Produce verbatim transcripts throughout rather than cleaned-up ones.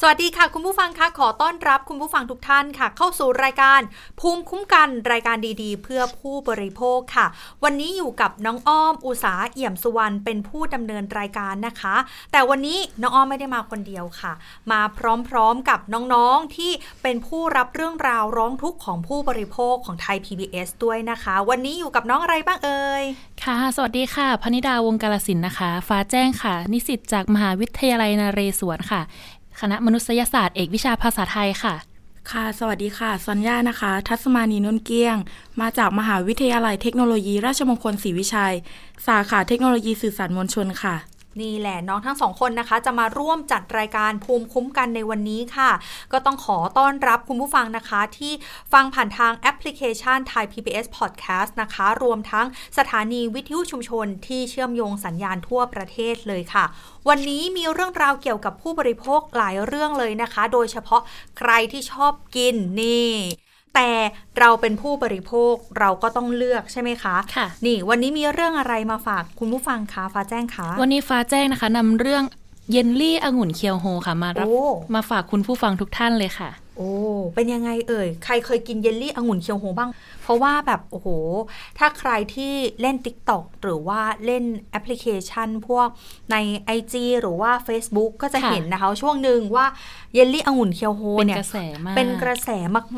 สวัสดีค่ะคุณผู้ฟังคะขอต้อนรับคุณผู้ฟังทุกท่านค่ะเข้าสู่รายการภูมิคุ้มกันรายการดีๆเพื่อผู้บริโภคค่ะวันนี้อยู่กับน้องอ้อมอุษาเอี่ยมสุวรรณเป็นผู้ดำเนินรายการนะคะแต่วันนี้น้องอ้อมไม่ได้มาคนเดียวค่ะมาพร้อมๆกับน้องๆที่เป็นผู้รับเรื่องราวร้องทุกข์ของผู้บริโภคของไทย พี บี เอส ด้วยนะคะวันนี้อยู่กับน้องอะไรบ้างเอ่ยค่ะสวัสดีค่ะพนิดาวงศ์กาฬสินนะคะฟ้าแจ้งค่ะนิสิตจากมหาวิทยาลัยนเรศวรค่ะคณะมนุษยศาสตร์เอกวิชาภาษาไทยค่ะค่ะสวัสดีค่ะสัญญานะคะทัศมานีนุ่นเกี้ยงมาจากมหาวิทยาลัยเทคโนโลยีราชมงคลศรีวิชัยสาขาเทคโนโลยีสื่อสารมวลชนค่ะนี่แหละน้องทั้งสองคนนะคะจะมาร่วมจัดรายการภูมิคุ้มกันในวันนี้ค่ะก็ต้องขอต้อนรับคุณผู้ฟังนะคะที่ฟังผ่านทางแอปพลิเคชัน Thai พี บี เอส Podcast นะคะรวมทั้งสถานีวิทยุชุมชนที่เชื่อมโยงสัญญาณทั่วประเทศเลยค่ะวันนี้มีเรื่องราวเกี่ยวกับผู้บริโภคหลายเรื่องเลยนะคะโดยเฉพาะใครที่ชอบกินนี่แต่เราเป็นผู้บริโภคเราก็ต้องเลือกใช่ไหมคะค่ะนี่วันนี้มีเรื่องอะไรมาฝากคุณผู้ฟังคะฟ้าแจ้งคะวันนี้ฟ้าแจ้งนะคะนำเรื่องเยลลี่องุ่นเคียวโฮค่ะมารับมาฝากคุณผู้ฟังทุกท่านเลยค่ะโอ้เป็นยังไงเอ่ยใครเคยกินเยลลี่องุ่นเคียวโฮบ้างเพราะว่าแบบโอ้โหถ้าใครที่เล่น TikTok หรือว่าเล่นแอปพลิเคชันพวกใน ไอ จี หรือว่า Facebook ก็จะเห็นนะคะช่วงนึงว่าเยลลี่องุ่นเคียวโฮเนี่ยเป็นกระแสมากเป็นกระแส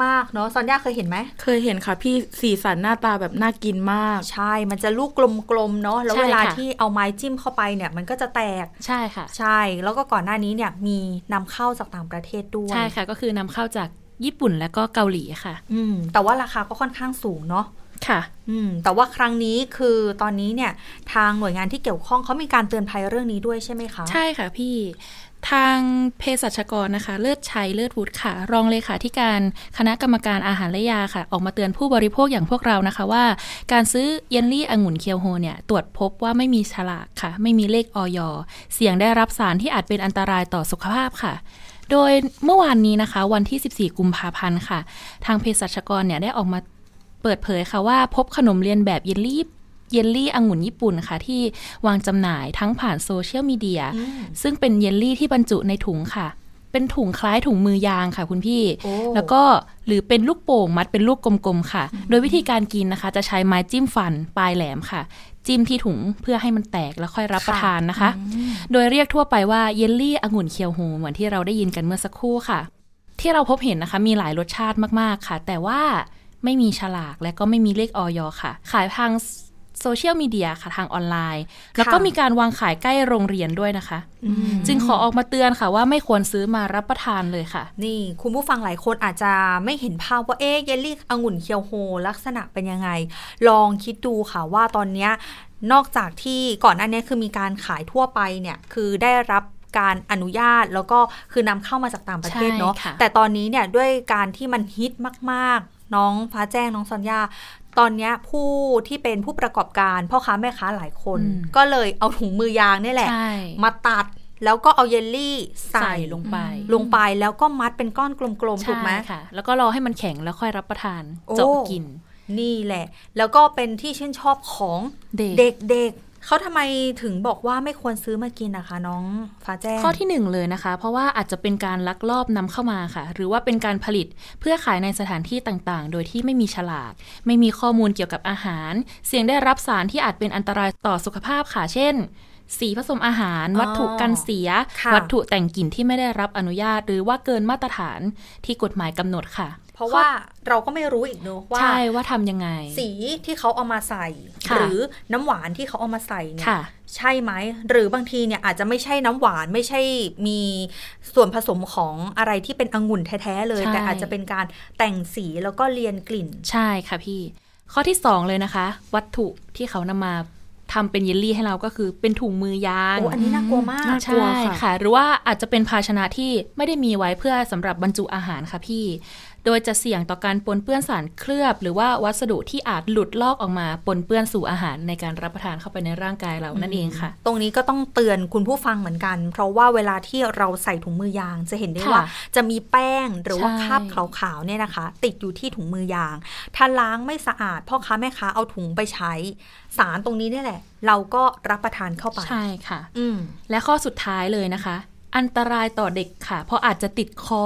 มากๆเนาะซอนย่าเคยเห็นไหมเคยเห็นค่ะพี่สีสันหน้าตาแบบน่ากินมากใช่มันจะลูกกลมๆเนาะแล้วเวลาที่เอาไม้จิ้มเข้าไปเนี่ยมันก็จะแตกใช่ค่ะใช่แล้วก็ก่อนหน้านี้เนี่ยมีนำเข้าจากต่างประเทศด้วยใช่ค่ะก็คือนำเข้าจากญี่ปุ่นและก็เกาหลีค่ะอืมแต่ว่าราคาก็ค่อนข้างสูงเนาะค่ะอืมแต่ว่าครั้งนี้คือตอนนี้เนี่ยทางหน่วยงานที่เกี่ยวข้องเขามีการเตือนภัยเรื่องนี้ด้วยใช่ไหมคะใช่ค่ะพี่ทางเภสัชกรนะคะเลิศชัยเลิศวุฒิค่ะรองเลขาธิการคณะกรรมการอาหารและยาค่ะออกมาเตือนผู้บริโภคอย่างพวกเรานะคะว่าการซื้อเยลลี่องุ่นเคียวโฮเนี่ยตรวจพบว่าไม่มีฉลากค่ะไม่มีเลขอย.เสี่ยงได้รับสารที่อาจเป็นอันตรายต่อสุขภาพค่ะโดยเมื่อวานนี้นะคะวันที่สิบสี่กุมภาพันธ์ค่ะทางเภสัชกรเนี่ยได้ออกมาเปิดเผยค่ะว่าพบขนมเลียนแบบเยลลี่เยลลี่องุ่นญี่ปุ่นค่ะที่วางจำหน่ายทั้งผ่านโซเชียลมีเดียซึ่งเป็นเยลลี่ที่บรรจุในถุงค่ะเป็นถุงคล้ายถุงมือยางค่ะคุณพี่แล้วก็หรือเป็นลูกโป่งมัดเป็นลูกกลมๆค่ะโดยวิธีการกินนะคะจะใช้ไม้จิ้มฟันปลายแหลมค่ะจิ้มที่ถุงเพื่อให้มันแตกแล้วค่อยรับประทานนะคะโดยเรียกทั่วไปว่าเยลลี่องุ่นเคียวโฮเหมือนที่เราได้ยินกันเมื่อสักครู่ค่ะที่เราพบเห็นนะคะมีหลายรสชาติมากๆค่ะแต่ว่าไม่มีฉลากและก็ไม่มีเลขอย.ค่ะขายทางโซเชียลมีเดียค่ะทางออนไลน์แล้วก็มีการวางขายใกล้โรงเรียนด้วยนะคะจึงขอออกมาเตือนค่ะว่าไม่ควรซื้อมารับประทานเลยค่ะนี่คุณผู้ฟังหลายคนอาจจะไม่เห็นภาพว่าเอ๊ะเยลลี่องุ่นเคียวโฮลักษณะเป็นยังไงลองคิดดูค่ะว่าตอนนี้นอกจากที่ก่อนหน้านี้คือมีการขายทั่วไปเนี่ยคือได้รับการอนุญาตแล้วก็คือนำเข้ามาจากต่างประเทศเนาะแต่ตอนนี้เนี่ยด้วยการที่มันฮิตมากๆน้องฟ้าแจ้งน้องซอนยาตอนนี้ผู้ที่เป็นผู้ประกอบการพ่อค้าแม่ค้าหลายคนก็เลยเอาถุงมือยางนี่แหละมาตัดแล้วก็เอาเยลลี่ใส่ลงไปลงไปแล้วก็มัดเป็นก้อนกลมๆถูกไหมค่ะแล้วก็รอให้มันแข็งแล้วค่อยรับประทานจบกินนี่แหละแล้วก็เป็นที่ชื่นชอบของเด็กๆเขาทำไมถึงบอกว่าไม่ควรซื้อมากินนะคะน้องฟ้าแจ้งข้อที่หนึ่งเลยนะคะเพราะว่าอาจจะเป็นการลักลอบนำเข้ามาค่ะหรือว่าเป็นการผลิตเพื่อขายในสถานที่ต่างๆโดยที่ไม่มีฉลากไม่มีข้อมูลเกี่ยวกับอาหารเสี่ยงได้รับสารที่อาจเป็นอันตรายต่อสุขภาพค่ะเช่นสีผสมอาหารวัตถุกันเสียวัตถุแต่งกลิ่นที่ไม่ได้รับอนุญาตหรือว่าเกินมาตรฐานที่กฎหมายกำหนดค่ะเพราะว่าเราก็ไม่รู้อีกเนอะว่าใช่ว่าทำยังไงสีที่เขาเอามาใส่หรือน้ำหวานที่เขาเอามาใส่เนี่ยใช่ไหมหรือบางทีเนี่ยอาจจะไม่ใช่น้ำหวานไม่ใช่มีส่วนผสมของอะไรที่เป็นองุ่นแท้ๆเลยแต่อาจจะเป็นการแต่งสีแล้วก็เลียนกลิ่นใช่ค่ะพี่ข้อที่สองเลยนะคะวัตถุที่เขานำมาทำเป็นเยลลี่ให้เราก็คือเป็นถุงมือยางโอ้อันนี้น่ากลัวมากน่ากลัวค่ะหรือว่าอาจจะเป็นภาชนะที่ไม่ได้มีไว้เพื่อสำหรับบรรจุอาหารค่ะพี่โ โดยจะเสี่ยงต่อการปนเปื้อนสารเคลือบหรือว่าวัสดุที่อาจหลุดลอกออกมาปนเปื้อนสู่อาหารในการรับประทานเข้าไปในร่างกายเรานั่นเองค่ะตรงนี้ก็ต้องเตือนคุณผู้ฟังเหมือนกันเพราะว่าเวลาที่เราใส่ถุงมือยางจะเห็นได้ว่าจะมีแป้งหรือว่าคราบขาวๆเนี่ยนะคะติดอยู่ที่ถุงมือยางถ้าล้างไม่สะอาดพ่อค้าแม่ค้าเอาถุงไปใช้สารตรงนี้นี่แหละเราก็รับประทานเข้าไปใช่ค่ะและข้อสุดท้ายเลยนะคะอันตรายต่อเด็กค่ะเพราะอาจจะติดคอ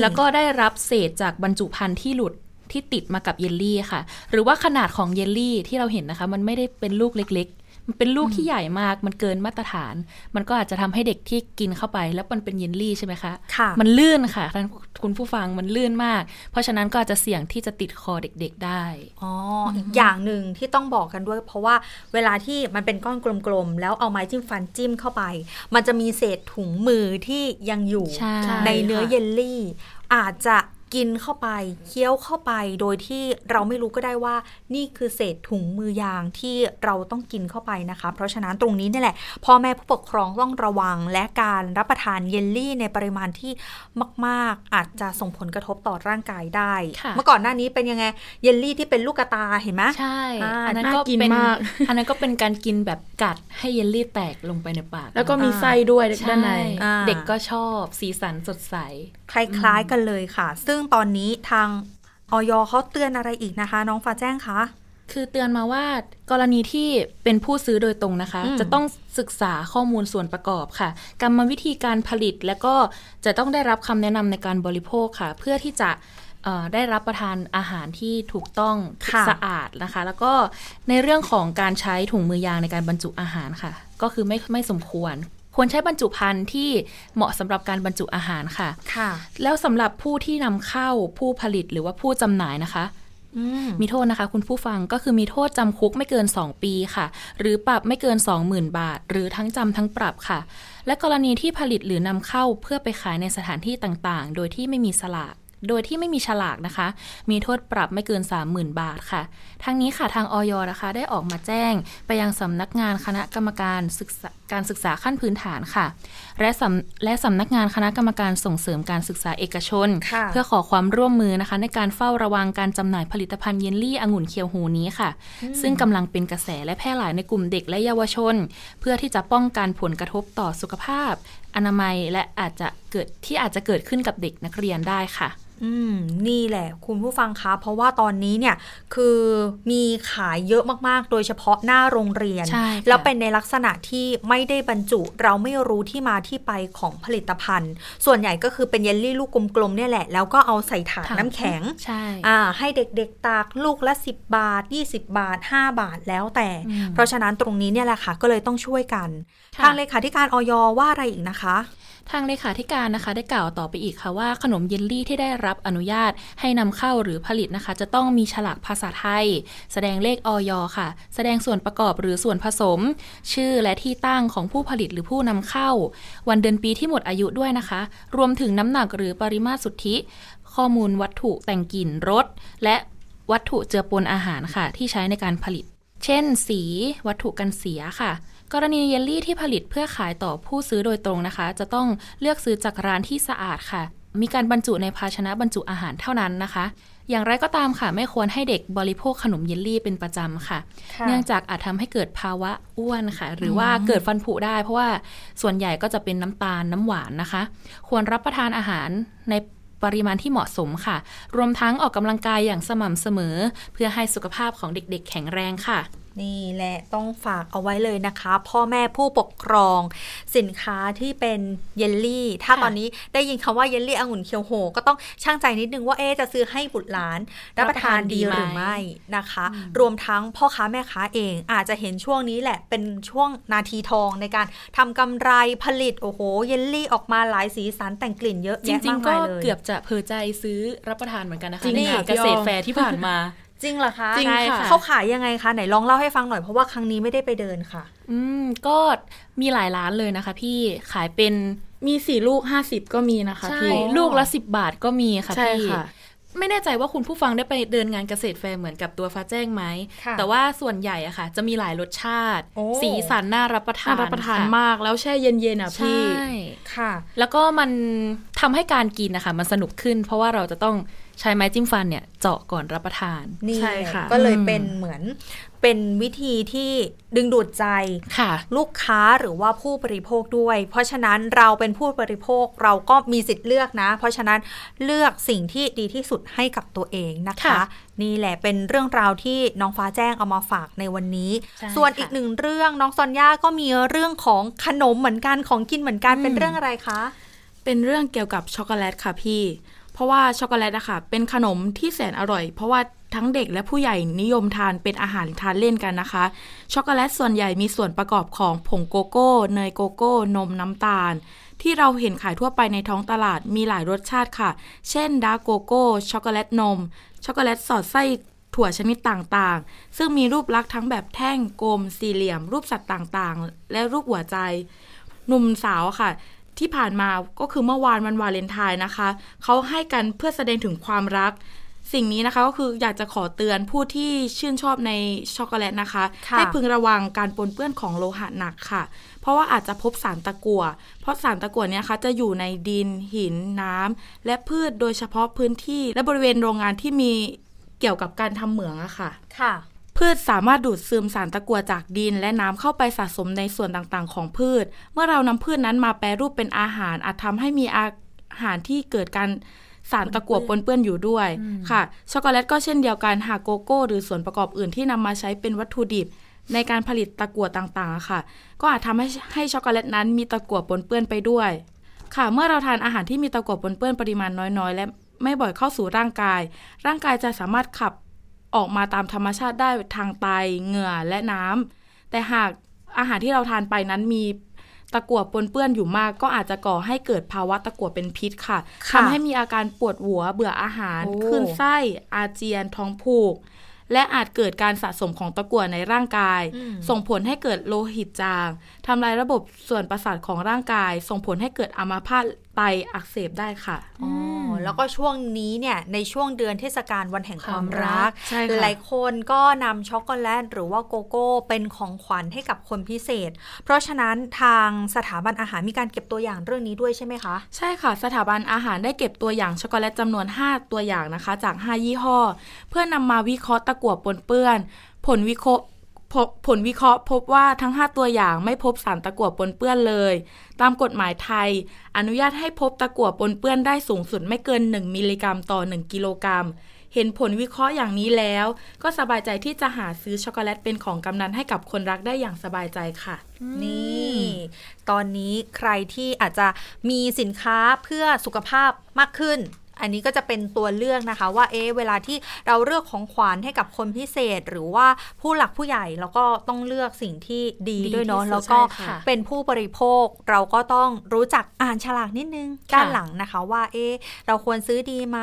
แล้วก็ได้รับเศษจากบรรจุภัณฑ์ที่หลุดที่ติดมากับเยลลี่ค่ะหรือว่าขนาดของเยลลี่ที่เราเห็นนะคะมันไม่ได้เป็นลูกเล็กๆมันเป็นลูกที่ใหญ่มากมันเกินมาตรฐานมันก็อาจจะทำให้เด็กที่กินเข้าไปแล้วมันเป็นเยลลี่ใช่ไหมคะมันลื่นค่ะท่านคุณผู้ฟังมันลื่นมากเพราะฉะนั้นก็อาจจะเสี่ยงที่จะติดคอเด็กๆได้อ๋ออีกอย่างนึงที่ต้องบอกกันด้วยเพราะว่าเวลาที่มันเป็นก้อนกลมๆแล้วเอาไม้จิ้มฟันจิ้มเข้าไปมันจะมีเศษถุงมือที่ยังอยู่ใในเนื้อเยลลี่อาจจะกินเข้าไปเคี้ยวเข้าไปโดยที่เราไม่รู้ก็ได้ว่านี่คือเศษถุงมือยางที่เราต้องกินเข้าไปนะคะเพราะฉะนั้นตรงนี้นี่แหละพ่อแม่ผู้ปกครองต้องระวังและการรับประทานเยลลี่ในปริมาณที่มากๆอาจจะส่งผลกระทบต่อร่างกายได้เมื่อก่อนหน้านี้เป็นยังไงเยลลี่ที่เป็นลูกตาเห็นไหมใช่อันนั้นก็เป็นอันนั้นก็เป็นการกินแบบกัดให้เยลลี่แตกลงไปในปากแล้วก็มีไส้ด้วยด้านในเด็กก็ชอบสีสันสดใสคล้ายๆกันเลยค่ะซึ่งตอนนี้ทางอย.เขาเตือนอะไรอีกนะคะน้องฟ้าแจ้งคะคือเตือนมาว่ากรณีที่เป็นผู้ซื้อโดยตรงนะคะจะต้องศึกษาข้อมูลส่วนประกอบค่ะกรรมวิธีการผลิตและก็จะต้องได้รับคำแนะนำในการบริโภคค่ะเพื่อที่จะได้รับประทานอาหารที่ถูกต้องสะอาดนะคะแล้วก็ในเรื่องของการใช้ถุงมือยางในการบรรจุอาหารค่ะก็คือไม่ไม่สมควรควรใช้บรรจุภัณฑ์ที่เหมาะสำหรับการบรรจุอาหารค่ะค่ะแล้วสำหรับผู้ที่นำเข้าผู้ผลิตหรือว่าผู้จำหน่ายนะคะมีโทษนะคะคุณผู้ฟังก็คือมีโทษจำคุกไม่เกินสองปีค่ะหรือปรับไม่เกิน สองหมื่น บาทหรือทั้งจำทั้งปรับค่ะและกรณีที่ผลิตหรือนำเข้าเพื่อไปขายในสถานที่ต่างๆโดยที่ไม่มีสลากโดยที่ไม่มีฉลากนะคะมีโทษปรับไม่เกิน สามหมื่น บาทค่ะทั้งนี้ค่ะทางอย.นะคะได้ออกมาแจ้งไปยังสำนักงานคณะกรรมการศึกษาการศึกษาขั้นพื้นฐานค่ะและสำและสำนักงานคณะกรรมการส่งเสริมการศึกษาเอกชนเพื่อขอความร่วมมือนะคะในการเฝ้าระวังการจำหน่ายผลิตภัณฑ์เยลลี่องุ่นเคียวหูนี้ค่ะซึ่งกำลังเป็นกระแสและแพร่หลายในกลุ่มเด็กและเยาวชนเพื่อที่จะป้องกันผลกระทบต่อสุขภาพอนามัยและอาจจะเกิดที่อาจจะเกิดขึ้นกับเด็กนักเรียนได้ค่ะอืมนี่แหละคุณผู้ฟังคะเพราะว่าตอนนี้เนี่ยคือมีขายเยอะมากๆโดยเฉพาะหน้าโรงเรียนแล้วเป็นในลักษณะที่ไม่ได้บรรจุเราไม่รู้ที่มาที่ไปของผลิตภัณฑ์ส่วนใหญ่ก็คือเป็นเยลลี่ลูกกลมๆเนี่ยแหละแล้วก็เอาใส่ถาดน้ำแข็งใช่อ่าให้เด็กๆตากลูกละสิบบาทยี่สิบบาทห้าบาทแล้วแต่เพราะฉะนั้นตรงนี้เนี่ยแหละค่ะก็เลยต้องช่วยกันทางเลขาธิการอย.ว่าอะไรอีกนะคะทางเลขาธิการนะคะได้กล่าวต่อไปอีกค่ะว่าขนมเยลลี่ที่ได้รับอนุญาตให้นำเข้าหรือผลิตนะคะจะต้องมีฉลากภาษาไทยแสดงเลขอย.ค่ะแสดงส่วนประกอบหรือส่วนผสมชื่อและที่ตั้งของผู้ผลิตหรือผู้นำเข้าวันเดือนปีที่หมดอายุด้วยนะคะรวมถึงน้ำหนักหรือปริมาตรสุทธิข้อมูลวัตถุแต่งกลิ่นรสและวัตถุเจือปนอาหารค่ะที่ใช้ในการผลิตเช่นสีวัตถุกันเสียค่ะกรณีเยลลี่ที่ผลิตเพื่อขายต่อผู้ซื้อโดยตรงนะคะจะต้องเลือกซื้อจากร้านที่สะอาดค่ะมีการบรรจุในภาชนะบรรจุอาหารเท่านั้นนะคะอย่างไรก็ตามค่ะไม่ควรให้เด็กบริโภคขนมเยลลี่เป็นประจำค่ะเนื่องจากอาจทำให้เกิดภาวะอ้วนค่ะหรือว่าเกิดฟันผุได้เพราะว่าส่วนใหญ่ก็จะเป็นน้ำตาลน้ำหวานนะคะควรรับประทานอาหารในปริมาณที่เหมาะสมค่ะรวมทั้งออกกำลังกายอย่างสม่ำเสมอเพื่อให้สุขภาพของเด็กๆแข็งแรงค่ะนี่แหละต้องฝากเอาไว้เลยนะคะพ่อแม่ผู้ปกครองสินค้าที่เป็นเยลลี่ถ้าตอนนี้ได้ยินคำว่าเยลลี่องุ่นเคียวโหก็ต้องชั่งใจนิดนึงว่าเอ๊จะซื้อให้บุตรหลานรับประทานดีหรือไม่นะคะรวมทั้งพ่อค้าแม่ค้าเองอาจจะเห็นช่วงนี้แหละเป็นช่วงนาทีทองในการทำกำไรผลิตโอ้โหเยลลี่ออกมาหลายสีสันแต่งกลิ่นเยอะแยะมากมายเลยจริงๆก็เกือบจะเพอใจซื้อรับประทานเหมือนกันนะคะในงานเกษตรแฟร์ที่ผ่านมาจริงเหรอคะจริงค่ะเขาขายยังไงคะไหนลองเล่าให้ฟังหน่อยเพราะว่าครั้งนี้ไม่ได้ไปเดินค่ะอืมก็มีหลายร้านเลยนะคะพี่ขายเป็นมีสี่ลูกห้าสิบก็มีนะคะพี่ลูกละสิบบาทก็มีค่ะพี่ไม่แน่ใจว่าคุณผู้ฟังได้ไปเดินงานเกษตรแฟร์เหมือนกับตัวฟ้าแจ้งไหมแต่ว่าส่วนใหญ่อะค่ะจะมีหลายรสชาติสีสันน่ารับประทานน่ารับประทานมากแล้วแช่เย็นๆอ่ะพี่ค่ะแล้วก็มัน ทำให้การกินนะคะมันสนุกขึ้นเพราะว่าเราจะต้องใช้ไม้จิ้มฟันเนี่ยเจาะก่อนรับประทานนี่ก็เลยเป็นเหมือนเป็นวิธีที่ดึงดูดใจลูกค้าหรือว่าผู้บริโภคด้วยเพราะฉะนั้นเราเป็นผู้บริโภคเราก็มีสิทธิ์เลือกนะเพราะฉะนั้นเลือกสิ่งที่ดีที่สุดให้กับตัวเองนะคะนี่แหละเป็นเรื่องราวที่น้องฟ้าแจ้งเอามาฝากในวันนี้ส่วนอีกหนึ่งเรื่องน้องซอนย่าก็มีเรื่องของขนมเหมือนกันของกินเหมือนกันเป็นเรื่องอะไรคะเป็นเรื่องเกี่ยวกับช็อกโกแลตค่ะพี่เพราะว่าช็อกโกแลตอะค่ะเป็นขนมที่แสนอร่อยเพราะว่าทั้งเด็กและผู้ใหญ่นิยมทานเป็นอาหารทานเล่นกันนะคะช็อกโกแลตส่วนใหญ่มีส่วนประกอบของผงโกโก้เนยโกโก้นมน้ำตาลที่เราเห็นขายทั่วไปในท้องตลาดมีหลายรสชาติค่ะเช่นดาร์กโกโก้ช็อกโกแลตนมช็อกโกแลตสอดไส้ถั่วชนิดต่างๆซึ่งมีรูปลักษณ์ทั้งแบบแท่งกลมสี่เหลี่ยมรูปสัตว์ต่างๆและรูปหัวใจหนุ่มสาวค่ะที่ผ่านมาก็คือเมื่อวานวันวาเลนไทน์นะคะเขาให้กันเพื่อแสดงถึงความรักสิ่งนี้นะคะก็คืออยากจะขอเตือนผู้ที่ชื่นชอบในช็อกโกแลตนะคะให้พึงระวังการปนเปื้อนของโลหะหนักค่ะเพราะว่าอาจจะพบสารตะกั่วเพราะสารตะกั่วเนี่ยนะคะจะอยู่ในดินหินน้ำและพืชโดยเฉพาะพื้นที่และบริเวณโรงงานที่มีเกี่ยวกับการทำเหมืองอะค่ะค่ะพืชสามารถดูดซึมสารตะกั่วจากดินและน้ำเข้าไปสะสมในส่วนต่างๆของพืชเมื่อเรานำพืชนั้นมาแปรรูปเป็นอาหารอาจทำให้มีอาหารที่เกิดการสารตะกั่วปนเปื้อนอยู่ด้วยค่ะช็อกโกแลตก็เช่นเดียวกันหากโกโก้หรือส่วนประกอบอื่นที่นำมาใช้เป็นวัตถุดิบในการผลิตตะกั่วต่างๆค่ะก็อาจทำให้ให้ช็อกโกแลตนั้นมีตะกั่วปนเปื้อนไปด้วยค่ะเมื่อเราทานอาหารที่มีตะกั่วปนเปื้อนปริมาณน้อยๆและไม่บ่อยเข้าสู่ร่างกายร่างกายจะสามารถขับออกมาตามธรรมชาติได้ทางไตเหงื่อและน้ำแต่หากอาหารที่เราทานไปนั้นมีตะกั่วปนเปื้อนอยู่มากก็อาจจะก่อให้เกิดภาวะตะกั่วเป็นพิษค่ะทำให้มีอาการปวดหัวเบื่ออาหารคลื่นไส้อาเจียนท้องผูกและอาจเกิดการสะสมของตะกั่วในร่างกายส่งผลให้เกิดโลหิตจางทำลายระบบส่วนประสาทของร่างกายส่งผลให้เกิดอัมพาตไตอักเสบได้ค่ะอ๋อแล้วก็ช่วงนี้เนี่ยในช่วงเดือนเทศกาลวันแห่งความรักหลายคนก็นำช็อกโกแลตหรือว่าโกโก้เป็นของขวัญให้กับคนพิเศษเพราะฉะนั้นทางสถาบันอาหารมีการเก็บตัวอย่างเรื่องนี้ด้วยใช่ไหมคะใช่ค่ะสถาบันอาหารได้เก็บตัวอย่างช็อกโกแลตจำนวนห้าตัวอย่างนะคะจากห้ายี่ห้อเพื่อนำมาวิเคราะห์ตะกั่วปนเปื้อนผลวิเคราะห์ผลวิเคราะห์พบว่าทั้งห้าตัวอย่างไม่พบสารตะกั่วปนเปื้อนเลยตามกฎหมายไทยอนุญาตให้พบตะกั่วปนเปื้อนได้สูงสุดไม่เกินหนึ่งมิลลิกรัมต่อหนึ่งกิโลกรัมเห็นผลวิเคราะห์อย่างนี้แล้วก็สบายใจที่จะหาซื้อช็อกโกแลตเป็นของกำนันให้กับคนรักได้อย่างสบายใจค่ะนี่ตอนนี้ใครที่อาจจะมีสินค้าเพื่อสุขภาพมากขึ้นอันนี้ก็จะเป็นตัวเลือกนะคะว่าเอ๊ะเวลาที่เราเลือกของขวัญให้กับคนพิเศษหรือว่าผู้หลักผู้ใหญ่เราก็ต้องเลือกสิ่งที่ดีด้วยเนาะแล้วก็เป็นผู้บริโภคเราก็ต้องรู้จักอ่านฉลากนิดนึงด้านหลังนะคะว่าเอ๊ะเราควรซื้อดีไหม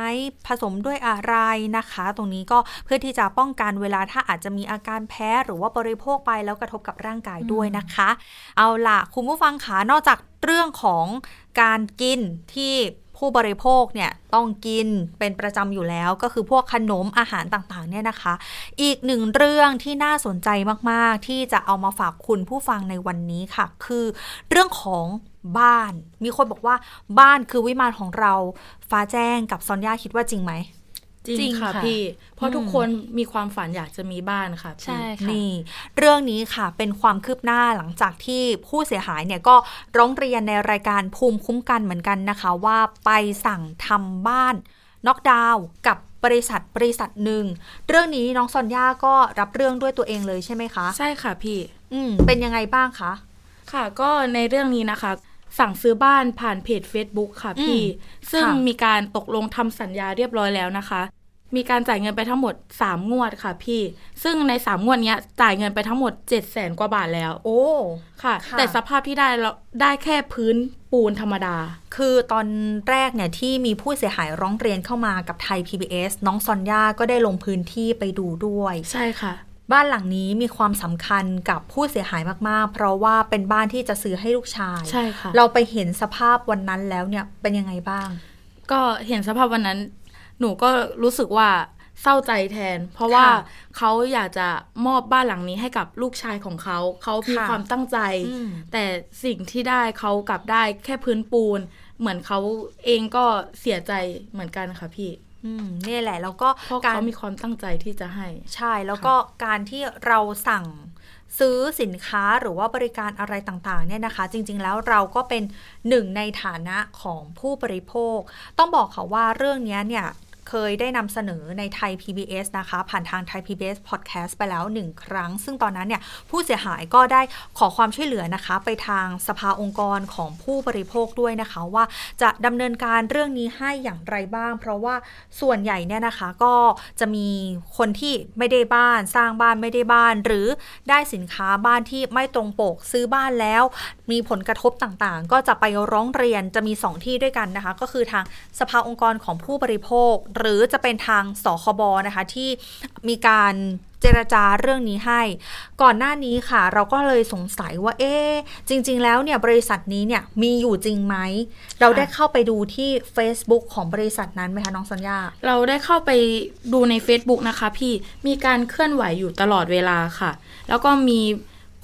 ผสมด้วยอะไรนะคะตรงนี้ก็เพื่อที่จะป้องกันเวลาถ้าอาจจะมีอาการแพ้หรือว่าบริโภคไปแล้วกระทบกับร่างกายด้วยนะคะเอาล่ะคุณผู้ฟังคะนอกจากเรื่องของการกินที่ผู้บริโภคเนี่ยต้องกินเป็นประจำอยู่แล้วก็คือพวกขนมอาหารต่างๆเนี่ยนะคะอีกหนึ่งเรื่องที่น่าสนใจมากๆที่จะเอามาฝากคุณผู้ฟังในวันนี้ค่ะคือเรื่องของบ้านมีคนบอกว่าบ้านคือวิมานของเราฟ้าแจ้งกับซอนย่าคิดว่าจริงไหมจริงค่ะพี่เพราะทุกคนมีความฝันอยากจะมีบ้านค่ะใช่ค่ะนี่เรื่องนี้ค่ะเป็นความคืบหน้าหลังจากที่ผู้เสียหายเนี่ยก็ร้องเรียนในรายการภูมิคุ้มกันเหมือนกันนะคะว่าไปสั่งทำบ้านน็อกดาวน์กับบริษัทบริษัทหนึ่งเรื่องนี้น้องซอนย่าก็รับเรื่องด้วยตัวเองเลยใช่ไหมคะใช่ค่ะพี่อืมเป็นยังไงบ้างคะค่ะก็ในเรื่องนี้นะคะสั่งซื้อบ้านผ่านเพจ Facebook ค่ะพี่ซึ่งมีการตกลงทำสัญญาเรียบร้อยแล้วนะคะมีการจ่ายเงินไปทั้งหมดสามงวดค่ะพี่ซึ่งในสามงวดเนี้ยจ่ายเงินไปทั้งหมด เจ็ดแสน กว่าบาทแล้วโอ้ค่ะแต่สภาพที่ได้เราได้แค่พื้นปูนธรรมดาคือตอนแรกเนี่ยที่มีผู้เสียหายร้องเรียนเข้ามากับไทย พี บี เอส น้องซอนย่าก็ได้ลงพื้นที่ไปดูด้วยใช่ค่ะบ้านหลังนี้มีความสำคัญกับผู้เสียหายมากๆเพราะว่าเป็นบ้านที่จะซื้อให้ลูกชายใช่ค่ะเราไปเห็นสภาพวันนั้นแล้วเนี่ยเป็นยังไงบ้างก็เห็นสภาพวันนั้นหนูก็รู้สึกว่าเศร้าใจแทนเพราะว่าเขาอยากจะมอบบ้านหลังนี้ให้กับลูกชายของเขาเขามีความตั้งใจแต่สิ่งที่ได้เขากลับได้แค่พื้นปูน เหมือนเขาเองก็เสียใจเหมือนกันค่ะพี่อืมนี่แหละแล้วก็การเขามีความตั้งใจที่จะให้ใช่แล้วก็การที่เราสั่งซื้อสินค้าหรือว่าบริการอะไรต่างๆเนี่ยนะคะจริงๆแล้วเราก็เป็นหนึ่งในฐานะของผู้บริโภคต้องบอกค่ะว่าเรื่องนี้เนี่ยเคยได้นำเสนอในไทย พี บี เอส นะคะผ่านทาง ThaiPBS Podcast ไปแล้วหนึ่งครั้งซึ่งตอนนั้นเนี่ยผู้เสียหายก็ได้ขอความช่วยเหลือนะคะไปทางสภาองค์กรของผู้บริโภคด้วยนะคะว่าจะดำเนินการเรื่องนี้ให้อย่างไรบ้างเพราะว่าส่วนใหญ่เนี่ยนะคะก็จะมีคนที่ไม่ได้บ้านสร้างบ้านไม่ได้บ้านหรือได้สินค้าบ้านที่ไม่ตรงปกซื้อบ้านแล้วมีผลกระทบต่างๆก็จะไปร้องเรียนจะมีสองที่ด้วยกันนะคะก็คือทางสภาองค์กรของผู้บริโภคหรือจะเป็นทางสคบนะคะที่มีการเจรจาเรื่องนี้ให้ก่อนหน้านี้ค่ะเราก็เลยสงสัยว่าเอ๊ะจริงๆแล้วเนี่ยบริษัทนี้เนี่ยมีอยู่จริงไหมเราได้เข้าไปดูที่ Facebook ของบริษัทนั้นไหมคะน้องสัญญาเราได้เข้าไปดูใน Facebook นะคะพี่มีการเคลื่อนไหวอยู่ตลอดเวลาค่ะแล้วก็มี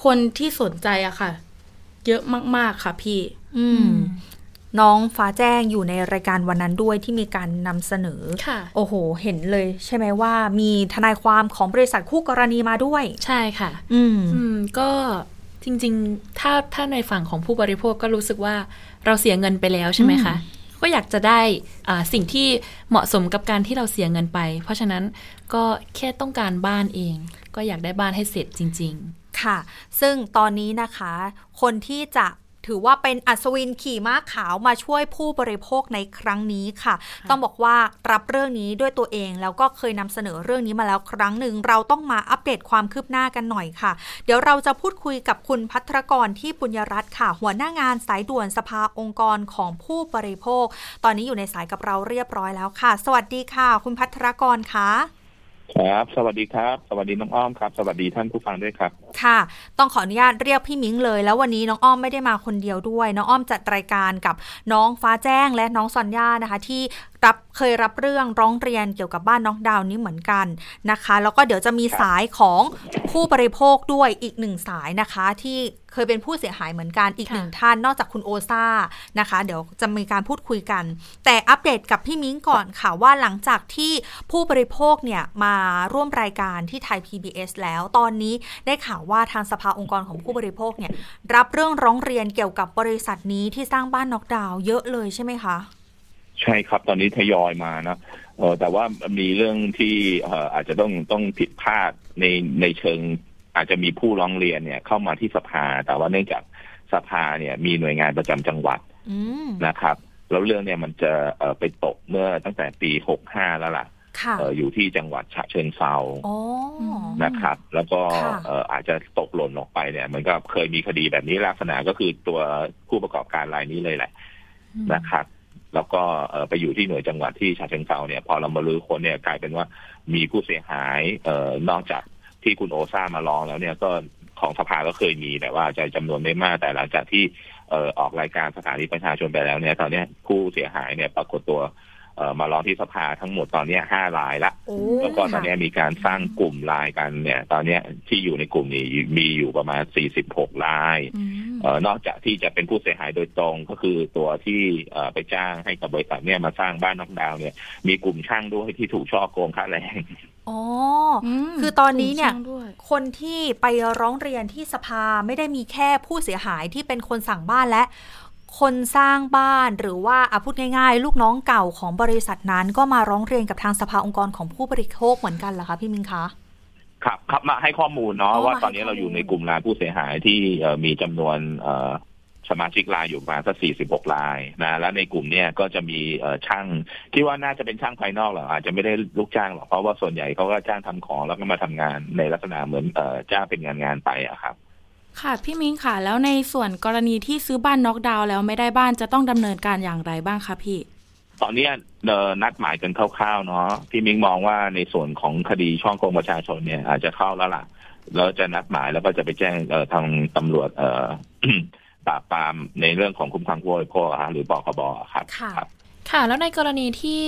คนที่สนใจอะค่ะเยอะมากๆค่ะพี่อืมน้องฟ้าแจ้งอยู่ในรายการวันนั้นด้วยที่มีการนำเสนอโอ้โหเห็นเลยใช่ไหมว่ามีทนายความของบริษัทคู่กรณีมาด้วยใช่ค่ะอืมก็จริงๆถ้าถ้าในฝั่งของผู้บริโภคก็รู้สึกว่าเราเสียเงินไปแล้วใช่ไหมคะก็อยากจะได้อ่าสิ่งที่เหมาะสมกับการที่เราเสียเงินไปเพราะฉะนั้นก็แค่ต้องการบ้านเองก็อยากได้บ้านให้เสร็จจริงๆค่ะซึ่งตอนนี้นะคะคนที่จะถือว่าเป็นอัศวินขี่ม้าขาวมาช่วยผู้บริโภคในครั้งนี้ค่ะต้องบอกว่ารับเรื่องนี้ด้วยตัวเองแล้วก็เคยนำเสนอเรื่องนี้มาแล้วครั้งหนึ่งเราต้องมาอัปเดตความคืบหน้ากันหน่อยค่ะเดี๋ยวเราจะพูดคุยกับคุณภัทรกรที่ปุญญรัตน์ค่ะหัวหน้างานสายด่วนสภาองค์กรของผู้บริโภคตอนนี้อยู่ในสายกับเราเรียบร้อยแล้วค่ะสวัสดีค่ะคุณภัทรกรค่ะครับสวัสดีครับสวัสดีน้องอ้อมครับสวัสดีท่านผู้ฟังด้วยครับค่ะต้องขออนุญาตเรียกพี่มิ้งเลยแล้ววันนี้น้องอ้อมไม่ได้มาคนเดียวด้วยน้องอ้อมจัดรายการกับน้องฟ้าแจ้งและน้องซอนย่านะคะที่รับเคยรับเรื่องร้องเรียนเกี่ยวกับบ้านน้องดาวนี้เหมือนกันนะคะแล้วก็เดี๋ยวจะมีสายของผู้บริโภคด้วยอีกหนึ่งสายนะคะที่เคยเป็นผู้เสียหายเหมือนกันอีกหนึ่งท่านนอกจากคุณโอซ่านะคะเดี๋ยวจะมีการพูดคุยกันแต่อัปเดตกับพี่มิ้งก่อนค่ะว่าหลังจากที่ผู้บริโภคเนี่ยมาร่วมรายการที่ไทย พี บี เอส แล้วตอนนี้ได้ข่าวว่าทางสภาองค์กรของผู้บริโภคเนี่ยรับเรื่องร้องเรียนเกี่ยวกับบริษัทนี้ที่สร้างบ้านน็อกดาวน์เยอะเลยใช่ไหมคะใช่ครับตอนนี้ทยอยมานะเออแต่ว่ามีเรื่องที่เอ่ออาจจะต้องต้องผิดพลาดในในเชิงอาจจะมีผู้ร้องเรียนเนี่ยเข้ามาที่สภาแต่ว่าเนื่องจากสภาเนี่ยมีหน่วยงานประจำจังหวัดนะครับแล้วเรื่องเนี่ยมันจะเอ่อไปตกเมื่อตั้งแต่ปีหกสิบห้าแล้วล่ะเอ่ออยู่ที่จังหวัดฉะเชิงเทรานะครับแล้วก็เอ่ออาจจะตกหล่นออกไปเนี่ยมันก็เคยมีคดีแบบนี้ลักษณะก็คือตัวผู้ประกอบการรายนี้เลยแหละนะครับแล้วก็ไปอยู่ที่หน่วยจังหวัดที่ฉะเชิงเทราเนี่ยพอเรามาลื้อค้นเนี่ยกลายเป็นว่ามีผู้เสียหายเอ่อนอกจากที่คุณโอซ่ามาร้องแล้วเนี่ยก็ของสภาก็เคยมีแต่ว่าจะจำนวนไม่มากแต่หลังจากที่เอ่อออกรายการสถานีประชาชนไปแล้วเนี่ยตอนนี้ผู้เสียหายเนี่ยปรากฏตัวเอ่อมาร้องที่สภาทั้งหมดตอนนี้ห้ารายละแล้วก็ตอนนี้มีการสร้างกลุ่มรายกันเนี่ยตอนนี้ที่อยู่ในกลุ่มนี้มีอยู่ประมาณสี่สิบหกรายเอ่อนอกจากที่จะเป็นผู้เสียหายโดยตรงก็คือตัวที่เอ่อไปจ้างให้กับบริษัทเนี่ยมาสร้างบ้านน็อกดาวน์เนี่ยมีกลุ่มช่างด้วยที่ถูกฉ้อโกงค่าแรงอ๋อคือตอนนี้เนี่ยคนที่ไปร้องเรียนที่สภาไม่ได้มีแค่ผู้เสียหายที่เป็นคนสั่งบ้านและคนสร้างบ้านหรือว่าพูดง่ายๆลูกน้องเก่าของบริษัทนั้นก็มาร้องเรียนกับทางสภาองค์กรของผู้บริโภคเหมือนกันเหรอคะพี่มิงคะครับครับมาให้ข้อมูลเนาะว่าตอนนี้เราอยู่ในกลุ่มรายผู้เสียหายที่มีจำนวนสมาชิกรายอยู่ประมาณสักสี่สิบหกรายนะและในกลุ่มเนี้ยก็จะมีช่างที่ว่าน่าจะเป็นช่างภายนอกหรอกอาจจะไม่ได้ลูกจ้างหรอกเพราะว่าส่วนใหญ่เขาก็จ้างทำของแล้วก็มาทำงานในลักษณะเหมือนจ้างเป็นงานงานไปอะครับค่ะพี่มิ้งค่ะแล้วในส่วนกรณีที่ซื้อบ้านน็อกดาวน์แล้วไม่ได้บ้านจะต้องดำเนินการอย่างไรบ้างคะพี่ตอนนี้นัดหมายกันคร่าวๆเนาะพี่มิ้งมองว่าในส่วนของคดีช่อโกงประชาชนเนี่ยอาจจะเข้าแล้วล่ะแล้วจะนัดหมายแล้วก็จะไปแจ้งทางตำรวจปราบปรามในเรื่องของคุ้มครองผู้บริโภคหรือปคบครับค่ะแล้วในกรณีที่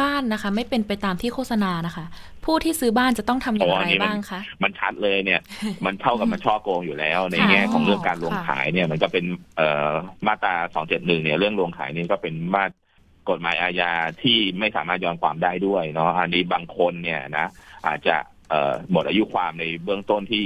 บ้านนะคะไม่เป็นไปตามที่โฆษณานะคะ ผู้ที่ซื้อบ้านจะต้องทำอย่างไรบ้างคะมันชัดเลยเนี่ยมันเท่ากับมันช่อโกงอยู่แล้วในแง่ของเรื่องการลวงขายเนี่ยมันก็เป็นมาตราสองเจ็ดหนึ่งเนี่ยเรื่องลวงขายนี่ก็เป็นมากฎหมายอาญาที่ไม่สามารถยอมความได้ด้วยเนาะอันนี้บางคนเนี่ยนะอาจจะหมดอายุความในเบื้องต้นที่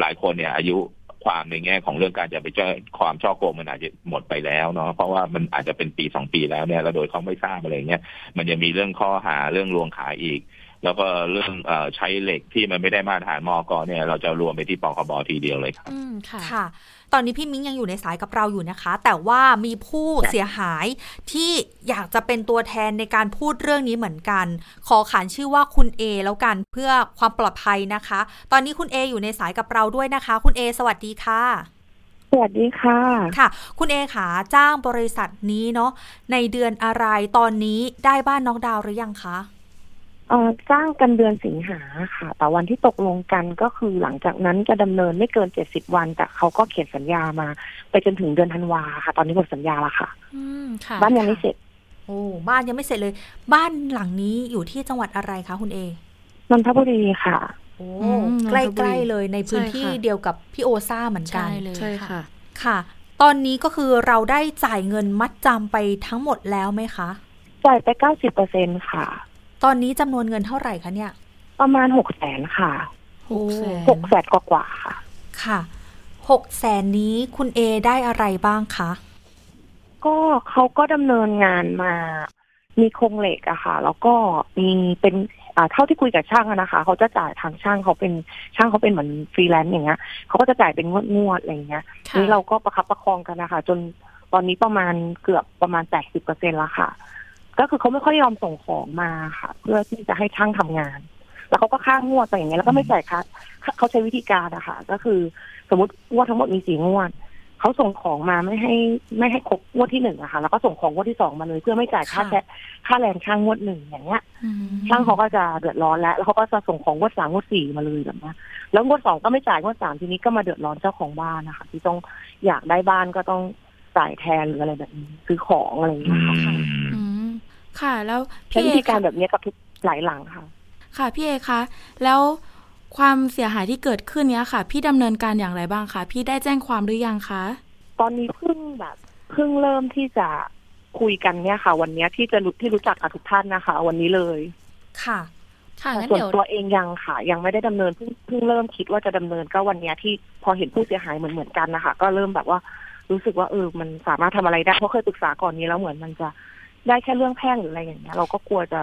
หลายคนเนี่ยอายุความในแง่ของเรื่องการจะไปแจ้งความช่อโกงมันอาจจะหมดไปแล้วเนาะเพราะว่ามันอาจจะเป็นปีสองปีแล้วเนี่ยแล้วโดยเขาไม่ทราบอะไรเงี้ยมันจะมีเรื่องข้อหาเรื่องลวงขายอีกแล้วก็เรื่องเอ่อใช้เหล็กที่มันไม่ได้มาตรฐานมก.เนี่ยเราจะรวมไปที่ปคบ.ทีเดียวเลยครับอืมค่ะค่ะตอนนี้พี่มิ้งยังอยู่ในสายกับเราอยู่นะคะแต่ว่ามีผู้เสียหายที่อยากจะเป็นตัวแทนในการพูดเรื่องนี้เหมือนกันขอขานชื่อว่าคุณ A แล้วกันเพื่อความปลอดภัยนะคะตอนนี้คุณ A อยู่ในสายกับเราด้วยนะคะคุณ A สวัสดีค่ะสวัสดีค่ะค่ะคุณเอขาจ้างบริษัทนี้เนาะในเดือนอะไรตอนนี้ได้บ้านน้องดาวหรือยังคะเอ่อจ้างกันเดือนสิงหาค่ะแต่วันที่ตกลงกันก็คือหลังจากนั้นจะดำเนินไม่เกินเจ็ดสิบวันแต่เขาก็เขียนสัญญามาไปจนถึงเดือนธันวาค่ะตอนนี้หมดสัญญาแล้วค่ะอืมค่ะบ้านยังไม่เสร็จโอ้บ้านยังไม่เสร็จเลยบ้านหลังนี้อยู่ที่จังหวัดอะไรคะคุณเอนนทบุรีค่ะโอ้ใกล้ๆเลยในพื้นที่เดียวกับพี่โอซ่าเหมือนกันใช่เลยใช่ค่ะค่ะตอนนี้ก็คือเราได้จ่ายเงินมัดจำไปทั้งหมดแล้วไหมคะจ่ายไป เก้าสิบเปอร์เซ็นต์ ค่ะตอนนี้จำนวนเงินเท่าไหร่คะเนี่ยประมาณ หกแสน ค่ะ หกแสน หกแสน กว่าๆค่ะค่ะ หกแสน นี้คุณเอได้อะไรบ้างคะก็เขาก็ดำเนินงานมามีโครงเหล็กอะค่ะแล้วก็มีเป็นเท่าที่คุยกับช่างนะคะเขาจะจ่ายทางช่างเขาเป็นช่างเขาเป็นเหมือนฟรีแลนซ์อย่างเงี้ยเขาก็จะจ่ายเป็นงวดๆอะไรอย่างเงี้ยนี่เราก็ประคับประคองกันนะคะจนตอนนี้ประมาณเกือบประมาณ แปดสิบเปอร์เซ็นต์ แล้วค่ะก็คือเขาไม่ค่อยยอมส่งของมาค่ะเพื่อที่จะให้ช่างทำงานแล้วเขาก็ค้างงวดไปอย่างเงี้ยแล้วก็ไม่จ่ายค่ะเขาใช้วิธีการนะคะก็คือสมมติงวดทั้งหมดมีสี่งวดเขาส่งของมาไม่ให้ไม่ให้ครบงวดที่หนึ่งอะค่ะแล้วก็ส่งของงวดที่สองมาเลยเพื่อไม่จ่ายค่าแค่ค่าแรงช่างงวดหนึ่งอย่างเงี้ยช่างเขาก็จะเดือดร้อนแล้วแล้วเขาก็จะส่งของงวดสามงวดสี่มาเลยแบบนี้แล้วงวดสองก็ไม่จ่ายงวดสามทีนี้ก็มาเดือดร้อนเจ้าของบ้านนะคะที่ต้องอยากได้บ้านก็ต้องจ่ายแทนหรืออะไรแบบนี้ซื้อของอะไรอย่างเงี้ยค่ะค่ะแล้วพี่เอการแบบนี้กับทุกหลายหลังค่ะค่ะพี่เอคะแล้วความเสียหายที่เกิดขึ้นเนี้ยค่ะพี่ดำเนินการอย่างไรบ้างคะพี่ได้แจ้งความหรือยังคะตอนนี้เพิ่งแบบเพิ่งเริ่มที่จะคุยกันเนี่ยค่ะวันนี้ที่จะที่รู้จักกับทุกท่านนะคะวันนี้เลยค่ะค่ะงั้นเดี๋ยวตัวเองยังค่ะยังไม่ได้ดำเนินเพิ่งเพิ่งเริ่มคิดว่าจะดำเนินก็วันนี้ที่พอเห็นผู้เสียหายเหมือนเหมือนกันนะคะก็เริ่มแบบว่ารู้สึกว่าเออมันสามารถทำอะไรได้เพราะเคยปรึกษาก่อนนี้แล้วเหมือนมันจะได้แค่เรื่องแพ่งหรืออะไรอย่างเงี้ยเราก็กลัวจะ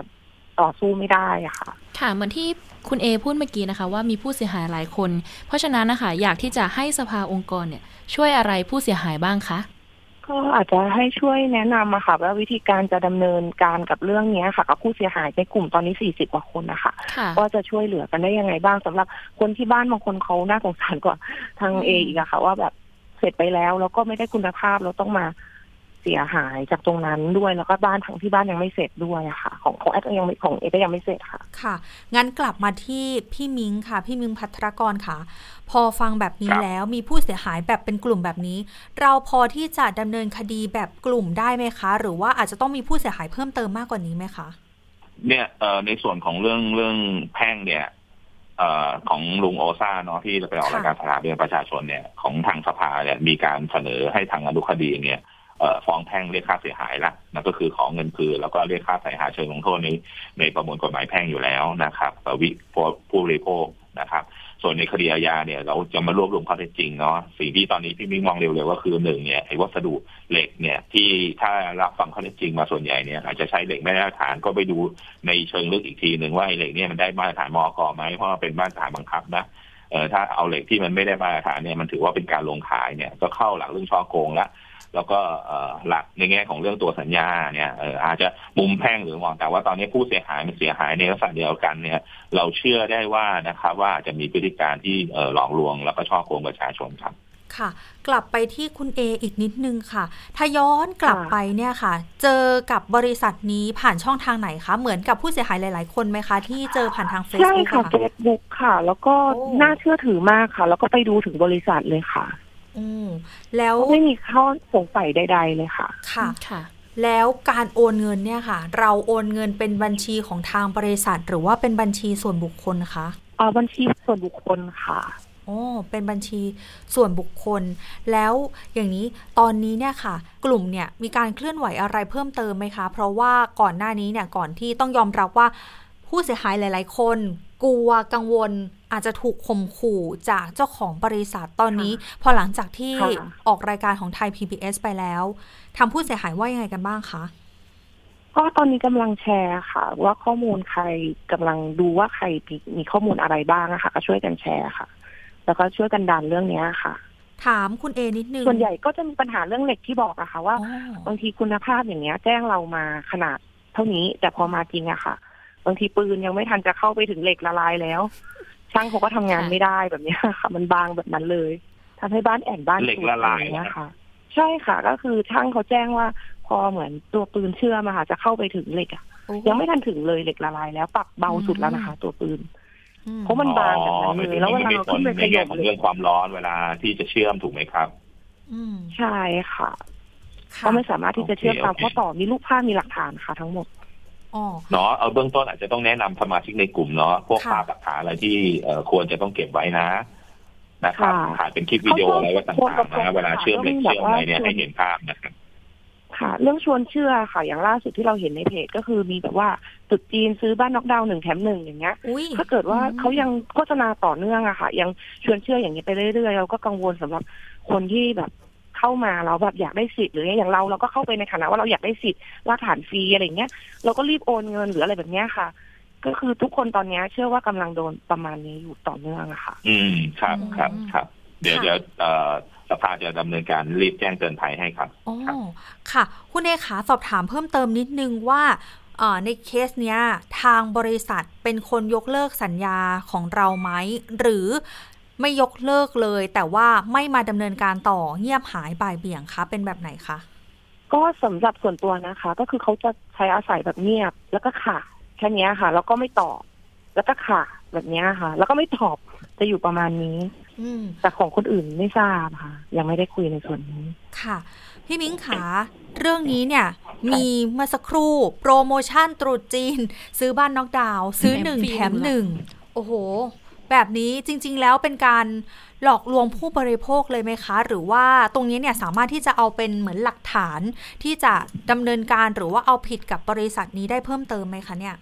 ต่อสู้ไม่ได้อะค่ะค่ะเหมือนที่คุณเอพูดเมื่อกี้นะคะว่ามีผู้เสียหายหลายคนเพราะฉะนั้นนะคะอยากที่จะให้สภาองค์กรเนี่ยช่วยอะไรผู้เสียหายบ้างคะก็อาจจะให้ช่วยแนะนำอะค่ะว่าวิธีการจะดำเนินการกับเรื่องนี้ค่ะกับผู้เสียหายในกลุ่มตอนนี้สี่สิบกว่าคนนะคะก็จะช่วยเหลือกันได้ยังไงบ้างสำหรับคนที่บ้านบางคนเขาน่าสงสารกว่าทางเออีกอะค่ะว่าแบบเสร็จไปแล้วแล้วก็ไม่ได้คุณภาพเราต้องมาเสียหายจากตรงนั้นด้วยแล้วก็บ้านทางที่บ้านยังไม่เสร็จด้วยอะค่ะของของแอดก็ยังของเอก็ยังไม่เสร็จค่ะค่ะงั้นกลับมาที่พี่มิ้งค่ะพี่มิ้งภัทรกรค่ะพอฟังแบบนี้แล้วมีผู้เสียหายแบบเป็นกลุ่มแบบนี้เราพอที่จะดำเนินคดีแบบกลุ่มได้ไหมคะหรือว่าอาจจะต้องมีผู้เสียหายเพิ่มเติมมากกว่านี้ไหมคะเนี่ยเอ่อในส่วนของเรื่องเรื่องแพ่งเนี่ยเอ่อของลุงโอซ่าเนาะที่ไปออกรายการสภาเดือนประชาชนเนี่ยของทางสภาเนี่ยมีการเสนอให้ทางอนุคดีเนี่ยฟ้องแพ่งเรียกค่าเสียหายละนั่นก็คือขอเงินคืนแล้วก็เรียกค่าเสียหายเชิงลงโทษนี้ในประมวลกฎหมายแพ่งอยู่แล้วนะครับวิผู้บริโภคนะครับส่วนในคดีอาญาเนี่ยเราจะมารวบรวมข้อเท็จจริงเนาะสิ่งที่ตอนนี้พี่มิ้งมองเร็วๆก็คือหนึ่งเนี่ยไอ้วัสดุเหล็กเนี่ยที่ถ้ารับฟังข้อเท็จจริงมาส่วนใหญ่เนี่ยอาจจะใช้เหล็กไม่ได้มาตรฐานก็ไปดูในเชิงลึกอีกทีนึงว่าไอ้เหล็กเนี่ยมันได้มาตรฐานมก.ไหมเพราะเป็นมาตรฐานบังคับนะเอ่อถ้าเอาเหล็กที่มันไม่ได้มาตรฐานเนี่ยมันถือว่าเป็นการลงขายเนี่ยก็เข้าหลักเรื่องฉ้อโกงละแล้วก็หลักในแง่ของเรื่องตัวสัญญาเนี่ยอาจจะมุมแพ่งหรือมองแต่ว่าตอนนี้ผู้เสียหายมันเสียหายในลักษณะเดียวกันเนี่ยเราเชื่อได้ว่านะครับว่าจะมีพฤติการที่หลอกลวงแล้วก็ฉ้อโกงประชาชนครับค่ะกลับไปที่คุณเออีกนิดนึงค่ะถ้าย้อนกลับไปเนี่ยค่ะเจอกับบริษัทนี้ผ่านช่องทางไหนคะเหมือนกับผู้เสียหายหลายๆคนไหมคะที่เจอผ่านทาง Facebook ใช่ค่ะ Facebook ค่ะแล้วก็น่าเชื่อถือมากค่ะแล้วก็ไปดูถึงบริษัทเลยค่ะอืมแล้วไม่มีข้อสงสัยใดๆเลยค่ะค่ะค่ะ แล้วการโอนเงินเนี่ยค่ะเราโอนเงินเป็นบัญชีของทางบริษัทหรือว่าเป็นบัญชีส่วนบุคคลคะอ๋อบัญชีส่วนบุคคลค่ะอ๋อเป็นบัญชีส่วนบุคคลแล้วอย่างนี้ตอนนี้เนี่ยค่ะกลุ่มเนี่ยมีการเคลื่อนไหวอะไรเพิ่มเติมไหมคะเพราะว่าก่อนหน้านี้เนี่ยก่อนที่ต้องยอมรับว่าผู้เสียหายหลายๆคนกลัวกังวลอาจจะถูกข่มขู่จากเจ้าของบริษัทตอนนี้พอหลังจากที่ออกรายการของไทย พี บี เอส ไปแล้วทางผู้เสียหายว่ายังไงกันบ้างคะก็ตอนนี้กำลังแชร์ค่ะว่าข้อมูลใครกำลังดูว่าใครมีข้อมูลอะไรบ้างนะคะก็ช่วยกันแชร์ค่ะแล้วก็ช่วยกันดันเรื่องนี้ค่ะถามคุณเอนิดนึงส่วนใหญ่ก็จะมีปัญหาเรื่องเหล็กที่บอกอะค่ะว่าบางทีคุณภาพอย่างเงี้ยแจ้งเรามาขนาดเท่านี้แต่พอมาจริงอะค่ะบางทีปืนยังไม่ทันจะเข้าไปถึงเหล็กละลายแล้วช่างเขาก็ทำงานไม่ได้แบบนี้ค่ะมันบางแบบนั้นเลยทำให้บ้านแอนบ้านเหล็กละลายนะคะใช่ค่ะก็คือช่างเขาแจ้งว่าพอเหมือนตัวปืนเชื่อมอะค่ะจะเข้าไปถึงเหล็กอะยังไม่ทันถึงเลยเหล็กละลายแล้วปรับเบาสุดแล้วนะคะตัวปืนเพราะมันบางแบบนั้นเลยแล้วเวลาเราขึ้นไปขยับเรื่องความร้อนเวลาที่จะเชื่อมถูกไหมครับใช่ค่ะก็ไม่สามารถที่จะเชื่อมตามข้อต่อมีรูปภาพมีหลักฐานค่ะทั้งหมดเนาะเอาเบื้องต้นอาจจะต้องแนะนำสมาชิกในกลุ่มเนาะพวกภาพหลักฐานอะไรที่ควรจะต้องเก็บไว้นะนะครับถ่ายเป็นคลิปวิดีโออะไรว่าต่างๆนะเวลาเชื่อมเหล็กเชื่อมอะไรเนี่ยให้เห็นภาพนะครับค่ะเรื่องชวนเชื่อค่ะอย่างล่าสุดที่เราเห็นในเพจก็คือมีแบบว่าจุดจีนซื้อบ้านน็อกดาวน์หนึ่งแถมหนึ่งอย่างเงี้ยถ้าเกิดว่าเขายังโฆษณาต่อเนื่องอะค่ะยังชวนเชื่ออย่างนี้ไปเรื่อยๆเราก็กังวลสำหรับคนที่แบบเข้ามาเราแบบอยากได้สิทธิ์หรืออย่างเราเราก็เข้าไปในฐานะว่าเราอยากได้สิทธิ์รากฐานฟรีอะไรเงี้ยเราก็รีบโอนเงินหรืออะไรแบบเนี้ยค่ะก็คือทุกคนตอนนี้เชื่อว่ากำลังโดนประมาณนี้อยู่ต่อเนื่องอะค่ะอืมครับครับครับเดี๋ยวเดี๋ยวเอ่อสภาจะดำเนินการรีบแจ้งเตือนภัยให้ครับอ๋อค่ะคุณเอขาสอบถามเพิ่มเติมนิดนึงว่าในเคสเนี้ยทางบริษัทเป็นคนยกเลิกสัญญาของเราไหมหรือไม่ยกเลิกเลยแต่ว่าไม่มาดำเนินการต่อเงียบหายบ่ายเบี่ยงคะเป็นแบบไหนคะก็สำหรับส่วนตัวนะคะก็คือเขาจะใช้อาศัยแบบเงียบแล้วก็ค่ะแค่นี้ค่ะแล้วก็ไม่ตอบแล้วก็ค่ะแบบนี้ค่ะแล้วก็ไม่ตอบจะอยู่ประมาณนี้แต่ของคนอื่นไม่ทราบค่ะยังไม่ได้คุยในส่วนนี้ค่ะพี่มิ้งขาเรื่องนี้เนี่ยมีเมื่อสักครู่โปรโมชั่นตรุษจีนซื้อบ้านน็อกดาวน์ซื้อหนึ่งแถมหนึ่งโอ้โหแบบนี้จริงๆแล้วเป็นการหลอกลวงผู้บริโภคเลยไหมคะหรือว่าตรงนี้เนี่ยสามารถที่จะเอาเป็นเหมือนหลักฐานที่จะดำเนินการหรือว่าเอาผิดกับบริษัทนี้ได้เพิ่มเติมไหมคะเนี่ย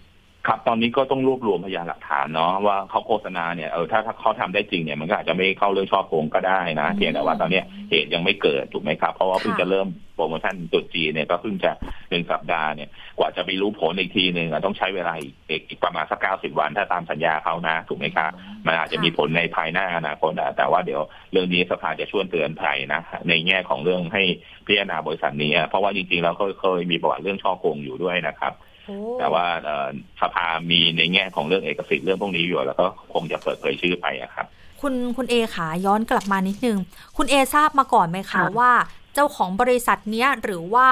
ครับตอนนี้ก็ต้องรวบรวมพยานหลักฐานเนาะว่าเขาโฆษณาเนี่ยเออถ้าถ้าเขาทำได้จริงเนี่ยมันก็อาจจะไม่เข้าเรื่องช่อโกงก็ได้นะเพียงแต่ว่าตอนนี้เหตุยังไม่เกิดถูกไหมครับเพราะว่าเพิ่งจะเริ่มโปรโมชั่นตรุษจีนเนี่ยก็เพิ่งจะหนึ่งสัปดาห์เนี่ยกว่าจะไปรู้ผลอีกทีนึงต้องใช้เวลาอีกประมาณสักเก้าสิบวันถ้าตามสัญญาเขานะถูกไหมครับมันอาจจะมีผลในภายหน้าอนาคตแต่ว่าเดี๋ยวเรื่องนี้สภาจะช่วยเตือนภัยนะในแง่ของเรื่องให้พิจารณาบริษัทนี้เพราะว่าจริงๆแล้วก็เคยมีประวัติเรื่องช่อโกงอยู่ด้วยนะครับแต่ว่าสภามีในแง่ของเรื่องเอกสิทธิ์เรื่องพวกนี้อยู่แล้วก็คงจะเปิดเผยชื่อไปอะครับคุณคุณเอขาย้อนกลับมานิดนึงคุณเอทราบมาก่อนไหมคะว่าเจ้าของบริษัทเนี้ยหรือว่า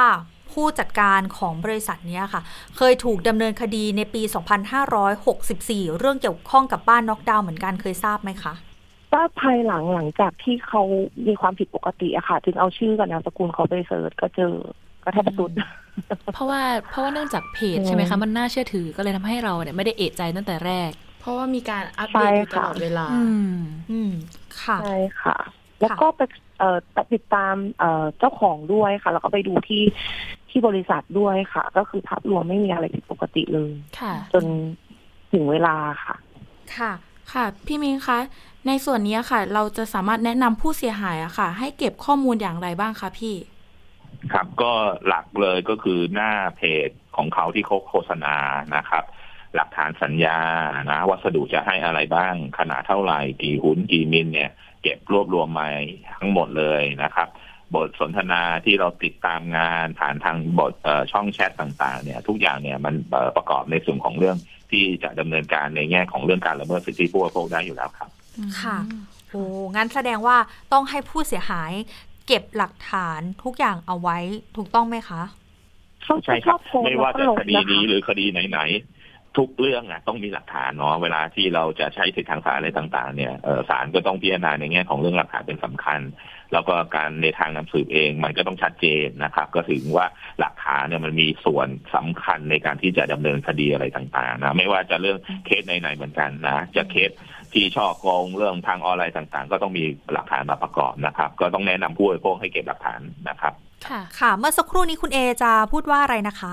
ผู้จัดการของบริษัทเนี้ยค่ะเคยถูกดำเนินคดีในปีสองพันห้าร้อยหกสิบสี่เรื่องเกี่ยวข้องกับบ้านน็อกดาวน์เหมือนกันเคยทราบไหมคะทราบภายหลังหลังจากที่เขามีความผิดปกติอะค่ะถึงเอาชื่อกับนามสกุลเขาไปเสิร์ชก็เจอก็แทบสุดเพราะว่าเพราะว่าเนื่องจากเพจใช่ไหมคะมันน่าเชื่อถือก็เลยทำให้เราเนี่ยไม่ได้เอะใจตั้งแต่แรกเพราะว่ามีการอัปเดตอยู่ตลอดเวลาอืมค่ะใช่ค่ะแล้วก็ไปติดตามเจ้าของด้วยค่ะแล้วก็ไปดูที่ที่บริษัทด้วยค่ะก็คือภาพรวมไม่มีอะไรผิดปกติเลยจนถึงเวลาค่ะค่ะค่ะพี่มิ้งคะในส่วนนี้ค่ะเราจะสามารถแนะนำผู้เสียหายอะค่ะให้เก็บข้อมูลอย่างไรบ้างคะพี่ครับก็หลักเลยก็คือหน้าเพจของเขาที่เขาโฆษณานะครับหลักฐานสัญญานะวัสดุจะให้อะไรบ้างขนาดเท่าไหร่กี่หุ้นกี่มิลเนี่ยเก็บรวบรวมมาทั้งหมดเลยนะครับบทสนทนาที่เราติดตามงานผ่านทางบทช่องแชทต่างๆเนี่ยทุกอย่างเนี่ยมันประกอบในส่วนของเรื่องที่จะดำเนินการในแง่ของเรื่องการละเมิดสิทธิผู้บริโภคได้อยู่แล้วครับค่ะโอ้งั้นแสดงว่าต้องให้ผู้เสียหายเก็บหลักฐานทุกอย่างเอาไว้ถูกต้องไหมคะใช่ครับไม่ว่าจะคดีนี้หรือคดีไหน ทุกเรื่องอ่ะต้องมีหลักฐานเนาะเวลาที่เราจะใช้สิทธิทางศาลอะไรต่างๆเนี่ยศาลก็ต้องพิจารณาในแง่ของเรื่องหลักฐานเป็นสำคัญแล้วก็การในทางนำสืบเองมันก็ต้องชัดเจนนะครับก็ถึงว่าหลักฐานเนี่ยมันมีส่วนสำคัญในการที่จะดำเนินคดีอะไรต่างๆนะไม่ว่าจะเรื่องเคสไหนๆเหมือนกันนะจะเคสที่ช่อโกงเรื่องทางออนไลน์ต่างๆก็ต้องมีหลักฐานมาประกอบนะครับก็ต้องแนะนำผู้บริโภคให้เก็บหลักฐานนะครับค่ะค่ะเมื่อสักครู่นี้คุณเอจะพูดว่าอะไรนะคะ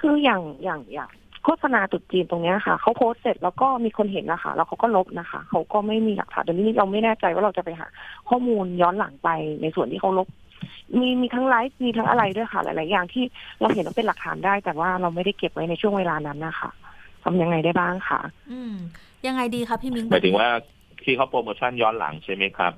คืออย่างอย่างอย่างโฆษณาตุ๊ดจีนตรงนี้ค่ะเขาโพสเสร็จแล้วก็มีคนเห็นนะคะแล้วเขาก็ลบนะคะเขาก็ไม่มีหลักฐานตรงนี้เราไม่แน่ใจว่าเราจะไปหาข้อมูลย้อนหลังไปในส่วนที่เขาลบมีมีทั้งไลฟ์มีทั้งอะไรด้วยค่ะหลายๆอย่างที่เราเห็นว่าเป็นหลักฐานได้แต่ว่าเราไม่ได้เก็บไว้ในช่วงเวลานั้นนะคะทำยังไงได้บ้างคะอืมยังไงดีคะพี่มิ้งหมายถึงว่าที่เขาโปรโมชั่นย้อนหลังใช่ไหมครับ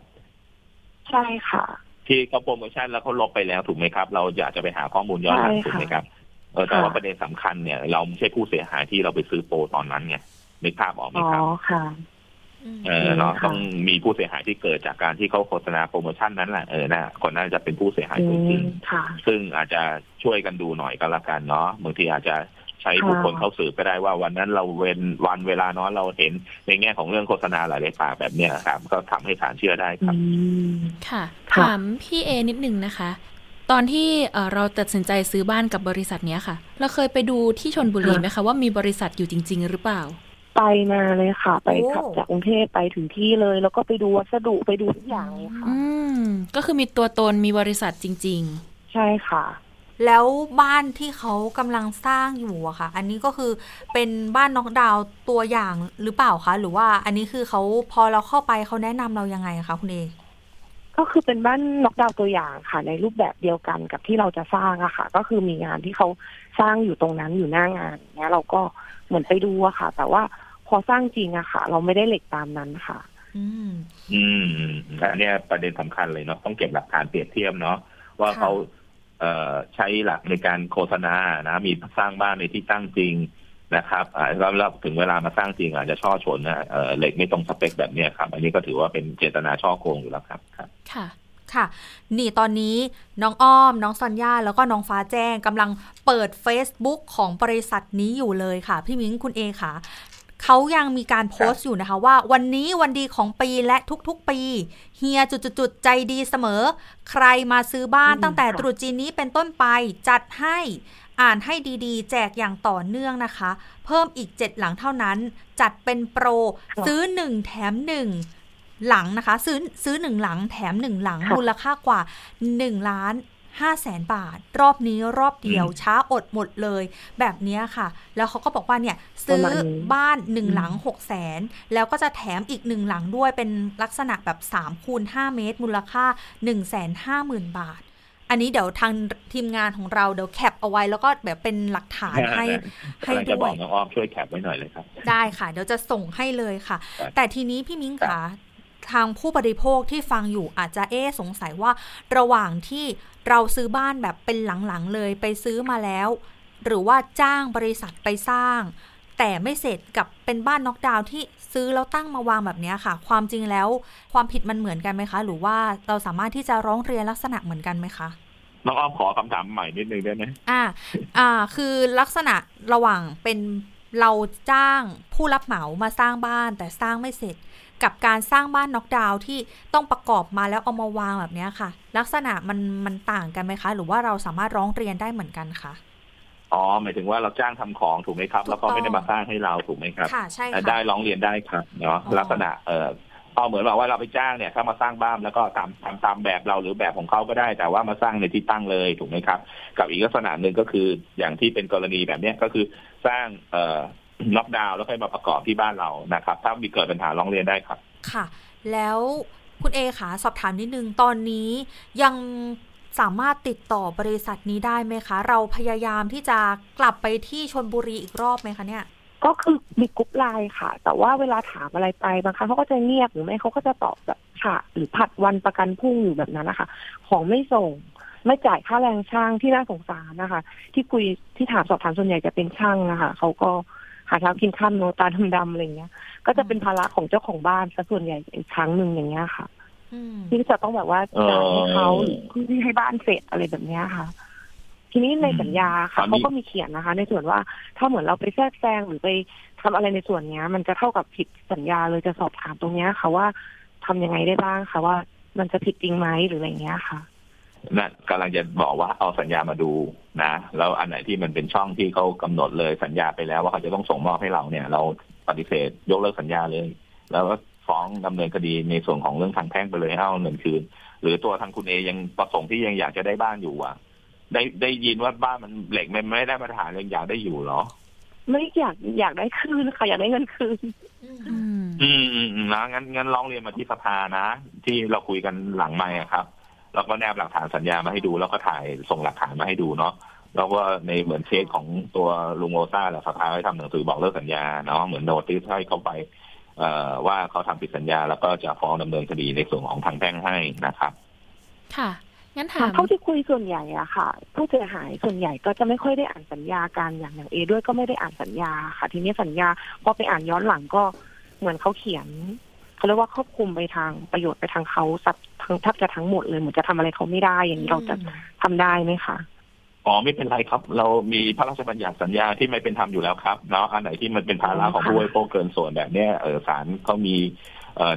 ใช่ค่ะที่เขาโปรโมชั่นแล้วเขาลบไปแล้วถูกไหมครับเราอยากจะไปหาข้อมูลย้อนหลังถูกไหมครับเออแต่ว่าประเด็นสำคัญเนี่ยเราไม่ใช่ผู้เสียหายที่เราไปซื้อโปรตอนนั้นไงนึกภาพออกไหมครับอ๋อค่ะเออเนาะต้องมีผู้เสียหายที่เกิดจากการที่เขาโฆษณาโปรโมชั่นนั้นแหละเออนะคนน่าจะเป็นผู้เสียหายจริงๆซึ่งอาจจะช่วยกันดูหน่อยก็แล้วกันเนาะบางทีอาจจะใช้บุคคลเขาสืบก็ได้ว่าวันนั้นเราเว้นวันเวลาน้อยเราเห็นในแง่ของเรื่องโฆษณาหลายๆปากแบบเนี้ยครับก็ทำให้ศาลเชื่อได้ครับค่ะถามพี่เอนิดนึงนะคะตอนที่เราตัดสินใจซื้อบ้านกับบริษัทนี้ค่ะเราเคยไปดูที่ชลบุรีไหมคะว่ามีบริษัทอยู่จริงๆหรือเปล่าไปมาเลยค่ะไปขับจากกรุงเทพไปถึงที่เลยแล้วก็ไปดูวัสดุไปดูทุกอย่างเลยค่ะอืมก็คือมีตัวตนมีบริษัทจริงๆใช่ค่ะแล้วบ้านที่เขากำลังสร้างอยู่อะค่ะอันนี้ก็คือเป็นบ้านน็อกดาวน์ตัวอย่างหรือเปล่าคะหรือว่าอันนี้คือเขาพอเราเข้าไปเขาแนะนำเรายังไงคะคุณเอก็คือเป็นบ้านน็อกดาวน์ตัวอย่างค่ะในรูปแบบเดียวกันกับที่เราจะสร้างอะค่ะก็คือมีงานที่เขาสร้างอยู่ตรงนั้นอยู่หน้างานเนี้ยเราก็เหมือนไปดูอะค่ะแต่ว่าพอสร้างจริงอะค่ะเราไม่ได้เหล็กตามนั้นค่ะอืมอืมอันเนี้ยประเด็นสำคัญเลยเนาะต้องเก็บหลักฐานเปรียบเทียบเนาะว่าเขาเอ่อใช้หลักในการโฆษณานะมีสร้างบ้านในที่ตั้งจริงนะครับอ่าแล้วถึงเวลามาสร้างจริงอาจจะช่อฉนนะเอ่อเหล็กไม่ตรงสเปคแบบนี้ครับอันนี้ก็ถือว่าเป็นเจตนาช่อโกงอยู่แล้วครับค่ะค่ะนี่ตอนนี้น้องอ้อมน้องซอนย่าแล้วก็น้องฟ้าแจ้งกำลังเปิด Facebook ของบริษัทนี้อยู่เลยค่ะพี่มิ้งคุณเอค่ะเขายังมีการโพสต์อยู่นะคะว่าวันนี้วันดีของปีและทุกๆปีเฮียจุดๆๆใจดีเสมอใครมาซื้อบ้านตั้งแต่ตรุษจีนนี้เป็นต้นไปจัดให้อ่านให้ดีๆแจกอย่างต่อเนื่องนะคะเพิ่มอีกเจ็ดหลังเท่านั้นจัดเป็นโปรซื้อหนึ่งแถมหนึ่งหลังนะคะซื้อซื้อหนึ่งหลังแถมหนึ่งหลังมูลค่ากว่าหนึ่งล้านห้าแสนบาทรอบนี้รอบเดียวช้าอดหมดเลยแบบนี้ค่ะแล้วเขาก็บอกว่าเนี่ยซื้อบ้านหนึ่งหลังหกแสนแล้วก็จะแถมอีกหนึ่งหลังด้วยเป็นลักษณะแบบสามคูณห้าเมตรมูลค่า หนึ่งแสนห้าหมื่น บาทอันนี้เดี๋ยวทางทีมงานของเราเดี๋ยวแคปเอาไว้แล้วก็แบบเป็นหลักฐานให้ให้ด้วยจะบอกน้องอ้อมช่วยแคปไว้หน่อยเลยครับได้ค่ะเดี๋ยวจะส่งให้เลยค่ะแต่ทีนี้พี่มิ้งค่ะทางผู้บริโภคที่ฟังอยู่อาจจะเอ๊ะสงสัยว่าระหว่างที่เราซื้อบ้านแบบเป็นหลังๆเลยไปซื้อมาแล้วหรือว่าจ้างบริษัทไปสร้างแต่ไม่เสร็จกับเป็นบ้านน็อกดาวน์ที่ซื้อแล้วตั้งมาวางแบบนี้ค่ะความจริงแล้วความผิดมันเหมือนกันไหมคะหรือว่าเราสามารถที่จะร้องเรียนลักษณะเหมือนกันไหมคะน้องอ้อมขอคำถามใหม่นิดนึงได้ไหมอ่าอ่าคือลักษณะระหว่างเป็นเราจ้างผู้รับเหมามาสร้างบ้านแต่สร้างไม่เสร็จกับการสร้างบ้านน็อกดาวน์ที่ต้องประกอบมาแล้วเอามาวางแบบนี้ค่ะลักษณะมันมันต่างกันไหมคะหรือว่าเราสามารถร้องเรียนได้เหมือนกันคะอ๋อหมายถึงว่าเราจ้างทำของถูกไหมครับแล้วก็ไม่ได้มาสร้างให้เราถูกไหมครับค่ะใช่ค่ะได้ร้องเรียนได้ครับเนาะลักษณะเอ่อเอาเหมือนแบบว่าเราไปจ้างเนี่ยถ้ามาสร้างบ้านแล้วก็ตามตามตามแบบเราหรือแบบของเขาก็ได้แต่ว่ามาสร้างในที่ตั้งเลยถูกไหมครับกับอีกลักษณะนึงก็คืออย่างที่เป็นกรณีแบบนี้ก็คือสร้างเอ่อน็อกดาวน์แล้วค่อยมาประกอบที่บ้านเรานะครับถ้ามีเกิดปัญหาร้องเรียนได้ครับค่ะแล้วคุณเอค่ะสอบถามนิดนึงตอนนี้ยังสามารถติดต่อบริษัทนี้ได้ไหมคะเราพยายามที่จะกลับไปที่ชลบุรีอีกรอบไหมคะเนี่ยก็คือมีกรุ๊ปไลน์ค่ะแต่ว่าเวลาถามอะไรไปบางครั้งเขาก็จะเงียบหรือไม่เขาก็จะตอบแบบค่ะหรือผัดวันประกันพรุ่งอยู่แบบนั้นนะคะของไม่ส่งไม่จ่ายค่าแรงช่างที่น่าสงสารนะคะที่คุยที่ถามสอบถามส่วนใหญ่จะเป็นช่างนะคะเขาก็หาเช้ากินข้ามโนตาดำๆอะไรเงี้ยก็จะเป็นภาระของเจ้าของบ้านซะส่วนใหญ่อีกครั้งหนึ่งอย่างเงี้ยค่ะที่จะต้องแบบว่าจ่ายให้เขาที่ให้บ้านเสร็จอะไรแบบเนี้ยค่ะ ทีนี้ในสัญญาค่ะเขาก็มีเขียนนะคะในส่วนว่าถ้าเหมือนเราไปแทรกแซงหรือไปทำอะไรในส่วนนี้มันจะเท่ากับผิดสัญญาเลยจะสอบถามตรงนี้ค่ะว่าทำยังไงได้บ้างค่ะว่ามันจะผิดจริงไหมหรืออะไรเงี้ยค่ะนั่นกำลังจะบอกว่าเอาสัญญามาดูนะแล้วอันไหนที่มันเป็นช่องที่เขากำหนดเลยสัญญาไปแล้วว่าเขาจะต้องส่งมอบให้เราเนี่ยเราปฏิเสธยกเลิกสัญญาเลยแล้วก็ฟ้องดำเนินคดีในส่วนของเรื่องทางแพ่งไปเลยเอาเงินคืนหรือตัวทางคุณเอยังประสงค์ที่ยังอยากจะได้บ้านอยู่อ่ะได้ได้ยินว่าบ้านมันเหล็กมันไม่ได้มาตรฐานเลยอยากได้อยู่หรอไม่อยากอยากได้คืนค่ะอยากได้เงินคืนอืมนะงั้นงั้นร้องเรียนมาที่สภานะที่เราคุยกันหลังไมค์ครับแล้วก็แนบหลักฐานสัญญามาให้ดูแล้วก็ถ่ายส่งหลักฐานมาให้ดูเนาะแล้วก็ในเหมือนเคสของตัวลุงโอซ่าแหละสภาให้ทำหนังสือบอกเลิกสัญญาเนาะเหมือนโนติสให้เขาไปว่าเขาทำผิดสัญญาแล้วก็จะฟ้องดำเนินคดีในส่วนของทางแพ่งให้นะครับค่ะงั้นถามเท่าที่คุยส่วนใหญ่อะค่ะผู้เสียหายส่วนใหญ่ก็จะไม่ค่อยได้อ่านสัญญาการอย่างอย่างเอด้วยก็ไม่ได้อ่านสัญญาค่ะทีนี้สัญญาพอไปอ่านย้อนหลังก็เหมือนเขาเขียนเขาเรียกว่าครอบคลุมไปทางประโยชน์ไปทางเขาสับแทบจะทั้งหมดเลยเหมือนจะทำอะไรเขาไม่ได้อย่างนี้เราจะทำได้ไหมคะอ๋อไม่เป็นไรครับเรามีพระราชบัญญัติสัญญาที่ไม่เป็นธรรมอยู่แล้วครับเนาะอันไหนที่มันเป็นภาระของผู้บริโภคเกินส่วนแบบเนี้ยเออศาลเขามี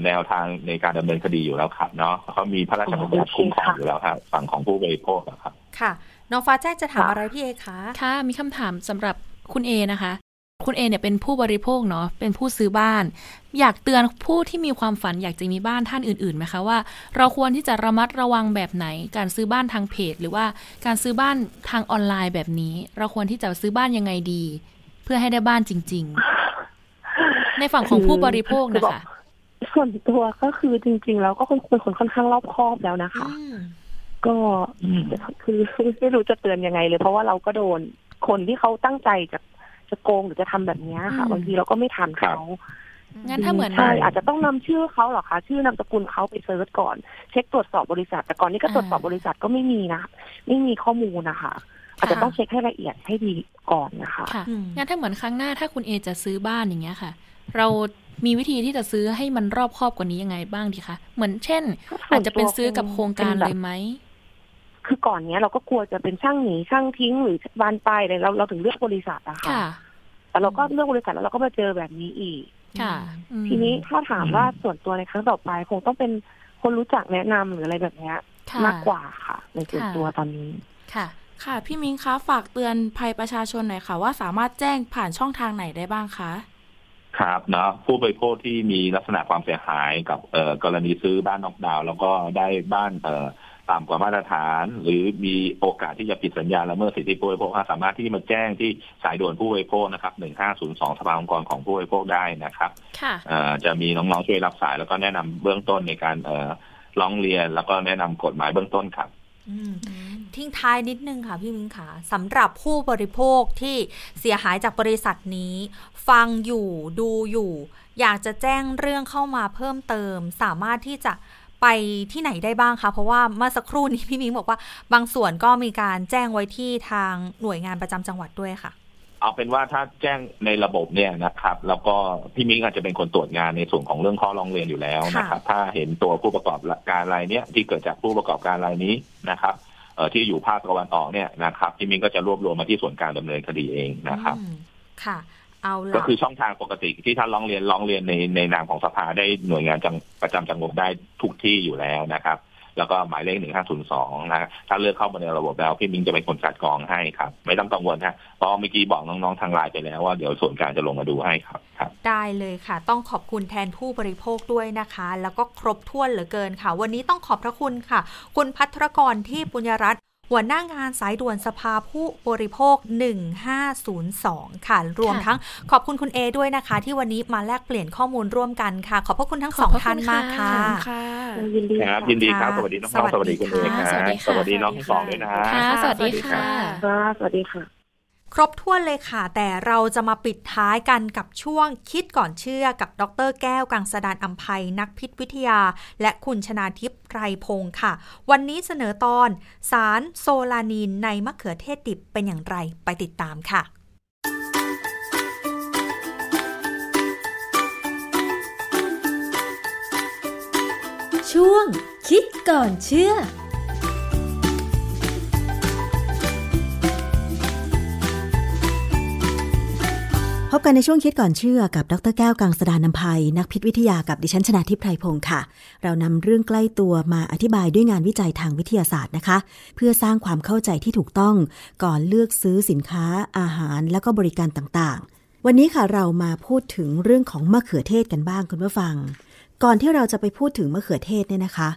แนวทางในการดำเนินคดีอยู่แล้วครับเนาะเขามีพระราชบัญญัติคุ้มครองอยู่แล้วครับฝั่งของผู้บริโภคครับค่ะน้องฟ้าแจ้งจะถามอะไรพี่เอคะค่ะมีคำถามสำหรับคุณเอนะคะคุณเอเนี่ยเป็นผู้บริโภคเนาะเป็นผู้ซื้อบ้านอยากเตือนผู้ที่มีความฝันอยากจะมีบ้านท่านอื่นๆไหมคะว่าเราควรที่จะระมัดระวังแบบไหนการซื้อบ้านทางเพจหรือว่าการซื้อบ้านทางออนไลน์แบบนี้เราควรที่จะซื้อบ้านยังไงดีเพื่อให้ได้บ้านจริงๆในฝั่งของผู้บริโภคนะคะส่วนตัวก็คือจริงๆแล้วก็เป็นคนค่อนข้างรอบคอบแล้วนะคะก็คือไม่รู้จะเตือนยังไงเลยเพราะว่าเราก็โดนคนที่เขาตั้งใจจะจะโกงหรือจะทำแบบนี้ค่ะบางทีเราก็ไม่ทันเขางั้นถ้าเหมือนอาจจะต้องนำชื่อเขาหรอคะชื่อนามสกุลเขาไปเซิร์ชก่อนเช็คตรวจสอบบริษัทแต่ก่อนนี้ก็ตรวจสอบบริษัทก็ไม่มีนะไม่มีข้อมูลนะคะอาจจะต้องเช็คให้ละเอียดให้ดีก่อนนะคะงั้นถ้าเหมือนครั้งหน้าถ้าคุณเอจะซื้อบ้านอย่างเงี้ยค่ะเรามีวิธีที่จะซื้อให้มันรอบครอบกว่านี้ยังไงบ้างดีคะเหมือนเช่นอาจจะเป็นซื้อกับโครงการเลยไหมคือก่อนเนี้ยเราก็กลัวจะเป็นช่างหนีช่างทิ้งหรือบานปลายเลยเราเราถึงเลือกบริษัทอะค่ะแต่เราก็เลือกบริษัทแล้วเราก็มาเจอแบบนี้อีกทีนี้ถ้าถามว่าส่วนตัวในครั้งต่อไปคงต้องเป็นคนรู้จักแนะนำหรืออะไรแบบนี้มากกว่าค่ะในส่วนตัวตอนนี้ค่ะค่ะพี่มิ้งคะฝากเตือนภัยประชาชนหน่อยค่ะว่าสามารถแจ้งผ่านช่องทางไหนได้บ้างคะครับเนาะผู้บริโภคที่มีลักษณะความเสียหายกับเอ่อกรณีซื้อบ้านน็อกดาวน์แล้วก็ได้บ้านเอ่อต่ำกว่ามาตรฐานหรือมีโอกาสที่จะผิดสัญญาละเมิดสิทธิผู้บริโภคสามารถที่มาแจ้งที่สายด่วนผู้บริโภคนะครับหนึ่งห้าศูนย์สองสภาองค์กรของผู้บริโภคได้นะครับจะมีน้องๆช่วยรับสายแล้วก็แนะนำเบื้องต้นในการเอ่อร้องเรียนแล้วก็แนะนำกฎหมายเบื้องต้นครับทิ้งท้ายนิดนึงค่ะพี่มิ้งค่ะสำหรับผู้บริโภคที่เสียหายจากบริษัทนี้ฟังอยู่ดูอยู่อยากจะแจ้งเรื่องเข้ามาเพิ่มเติมสามารถที่จะไปที่ไหนได้บ้างคะเพราะว่าเมื่อสักครู่นี้พี่มิ้งบอกว่าบางส่วนก็มีการแจ้งไว้ที่ทางหน่วยงานประจำจังหวัดด้วยค่ะเอาเป็นว่าถ้าแจ้งในระบบเนี่ยนะครับแล้วก็พี่มิ้งอาจจะเป็นคนตรวจงานในส่วนของเรื่องข้อร้องเรียนอยู่แล้วนะครับถ้าเห็นตัวผู้ประกอบการรายเนี้ยที่เกิดจากผู้ประกอบการรายนี้นะครับเอ่อที่อยู่ภาคตะวันออกเนี่ยนะครับพี่มิ้งก็จะรวบรวมมาที่ส่วนกลางดำเนินคดีเองนะครับค่ะเอาล่ะก็คือช่องทางปกติที่ท่านร้องเรียนร้องเรียนในในนามของสภาได้หน่วยงานประจำจังหวัดได้ทุกที่อยู่แล้วนะครับแล้วก็หมายเลขหนึ่งห้าศูนย์สองนะถ้าเลือกเข้ามาในระบบแล้วพี่มิ้งจะเป็นคนจัดกรองให้ครับไม่ต้องกังวลฮะเพราะเมื่อกี้บอกน้องๆทางไลน์ไปแล้วว่าเดี๋ยวส่วนกลางจะลงมาดูให้ครับครับได้เลยค่ะต้องขอบคุณแทนผู้บริโภคด้วยนะคะแล้วก็ครบถ้วนเหลือเกินค่ะวันนี้ต้องขอบพระคุณค่ะคุณภัทรกรที่ปุญญรัตน์หัวหน้างานสายด่วนสภาผู้บริโภคหนึ่งห้าศูนย์สองค่ะรวมทั้งขอบคุณคุณเอด้วยนะคะที่วันนี้มาแลกเปลี่ยนข้อมูลร่วมกันค่ะขอบพระคุณทั้งสองท่านมากค่ะยินดีครับยินดีครับสวัสดีน้องๆสวัสดีคุณเอค่ะสวัสดีน้องสองด้วยนะสวัสดีค่ะสวัสดีค่ะครบถ้วนเลยค่ะแต่เราจะมาปิดท้ายกันกับช่วงคิดก่อนเชื่อกับดร.แก้วกังสดาลอำไพนักพิษวิทยาและคุณชนาทิพย์ไพรพงค์ค่ะวันนี้เสนอตอนสารโซลานีนในมะเขือเทศดิบเป็นอย่างไรไปติดตามค่ะช่วงคิดก่อนเชื่อ พบกันในช่วงคิดก่อนเชื่อกับดร.แก้วกังสดาลำไพนักพิษวิทยากับดิฉันชนาธิปไพรพงค์ค่ะเรานำเรื่องใกล้ตัวมาอธิบายด้วยงานวิจัยทางวิทยาศาสตร์นะคะเพื่อสร้างความเข้าใจที่ถูกต้องก่อนเลือกซื้อสินค้าอาหารและก็บริการต่างๆวันนี้ค่ะเรามาพูดถึงเรื่องของมะเขือเทศกันบ้างคุณผู้ฟังก่อนที่เราจะไปพูดถึงมะเขือเทศเนี่ยนะคะ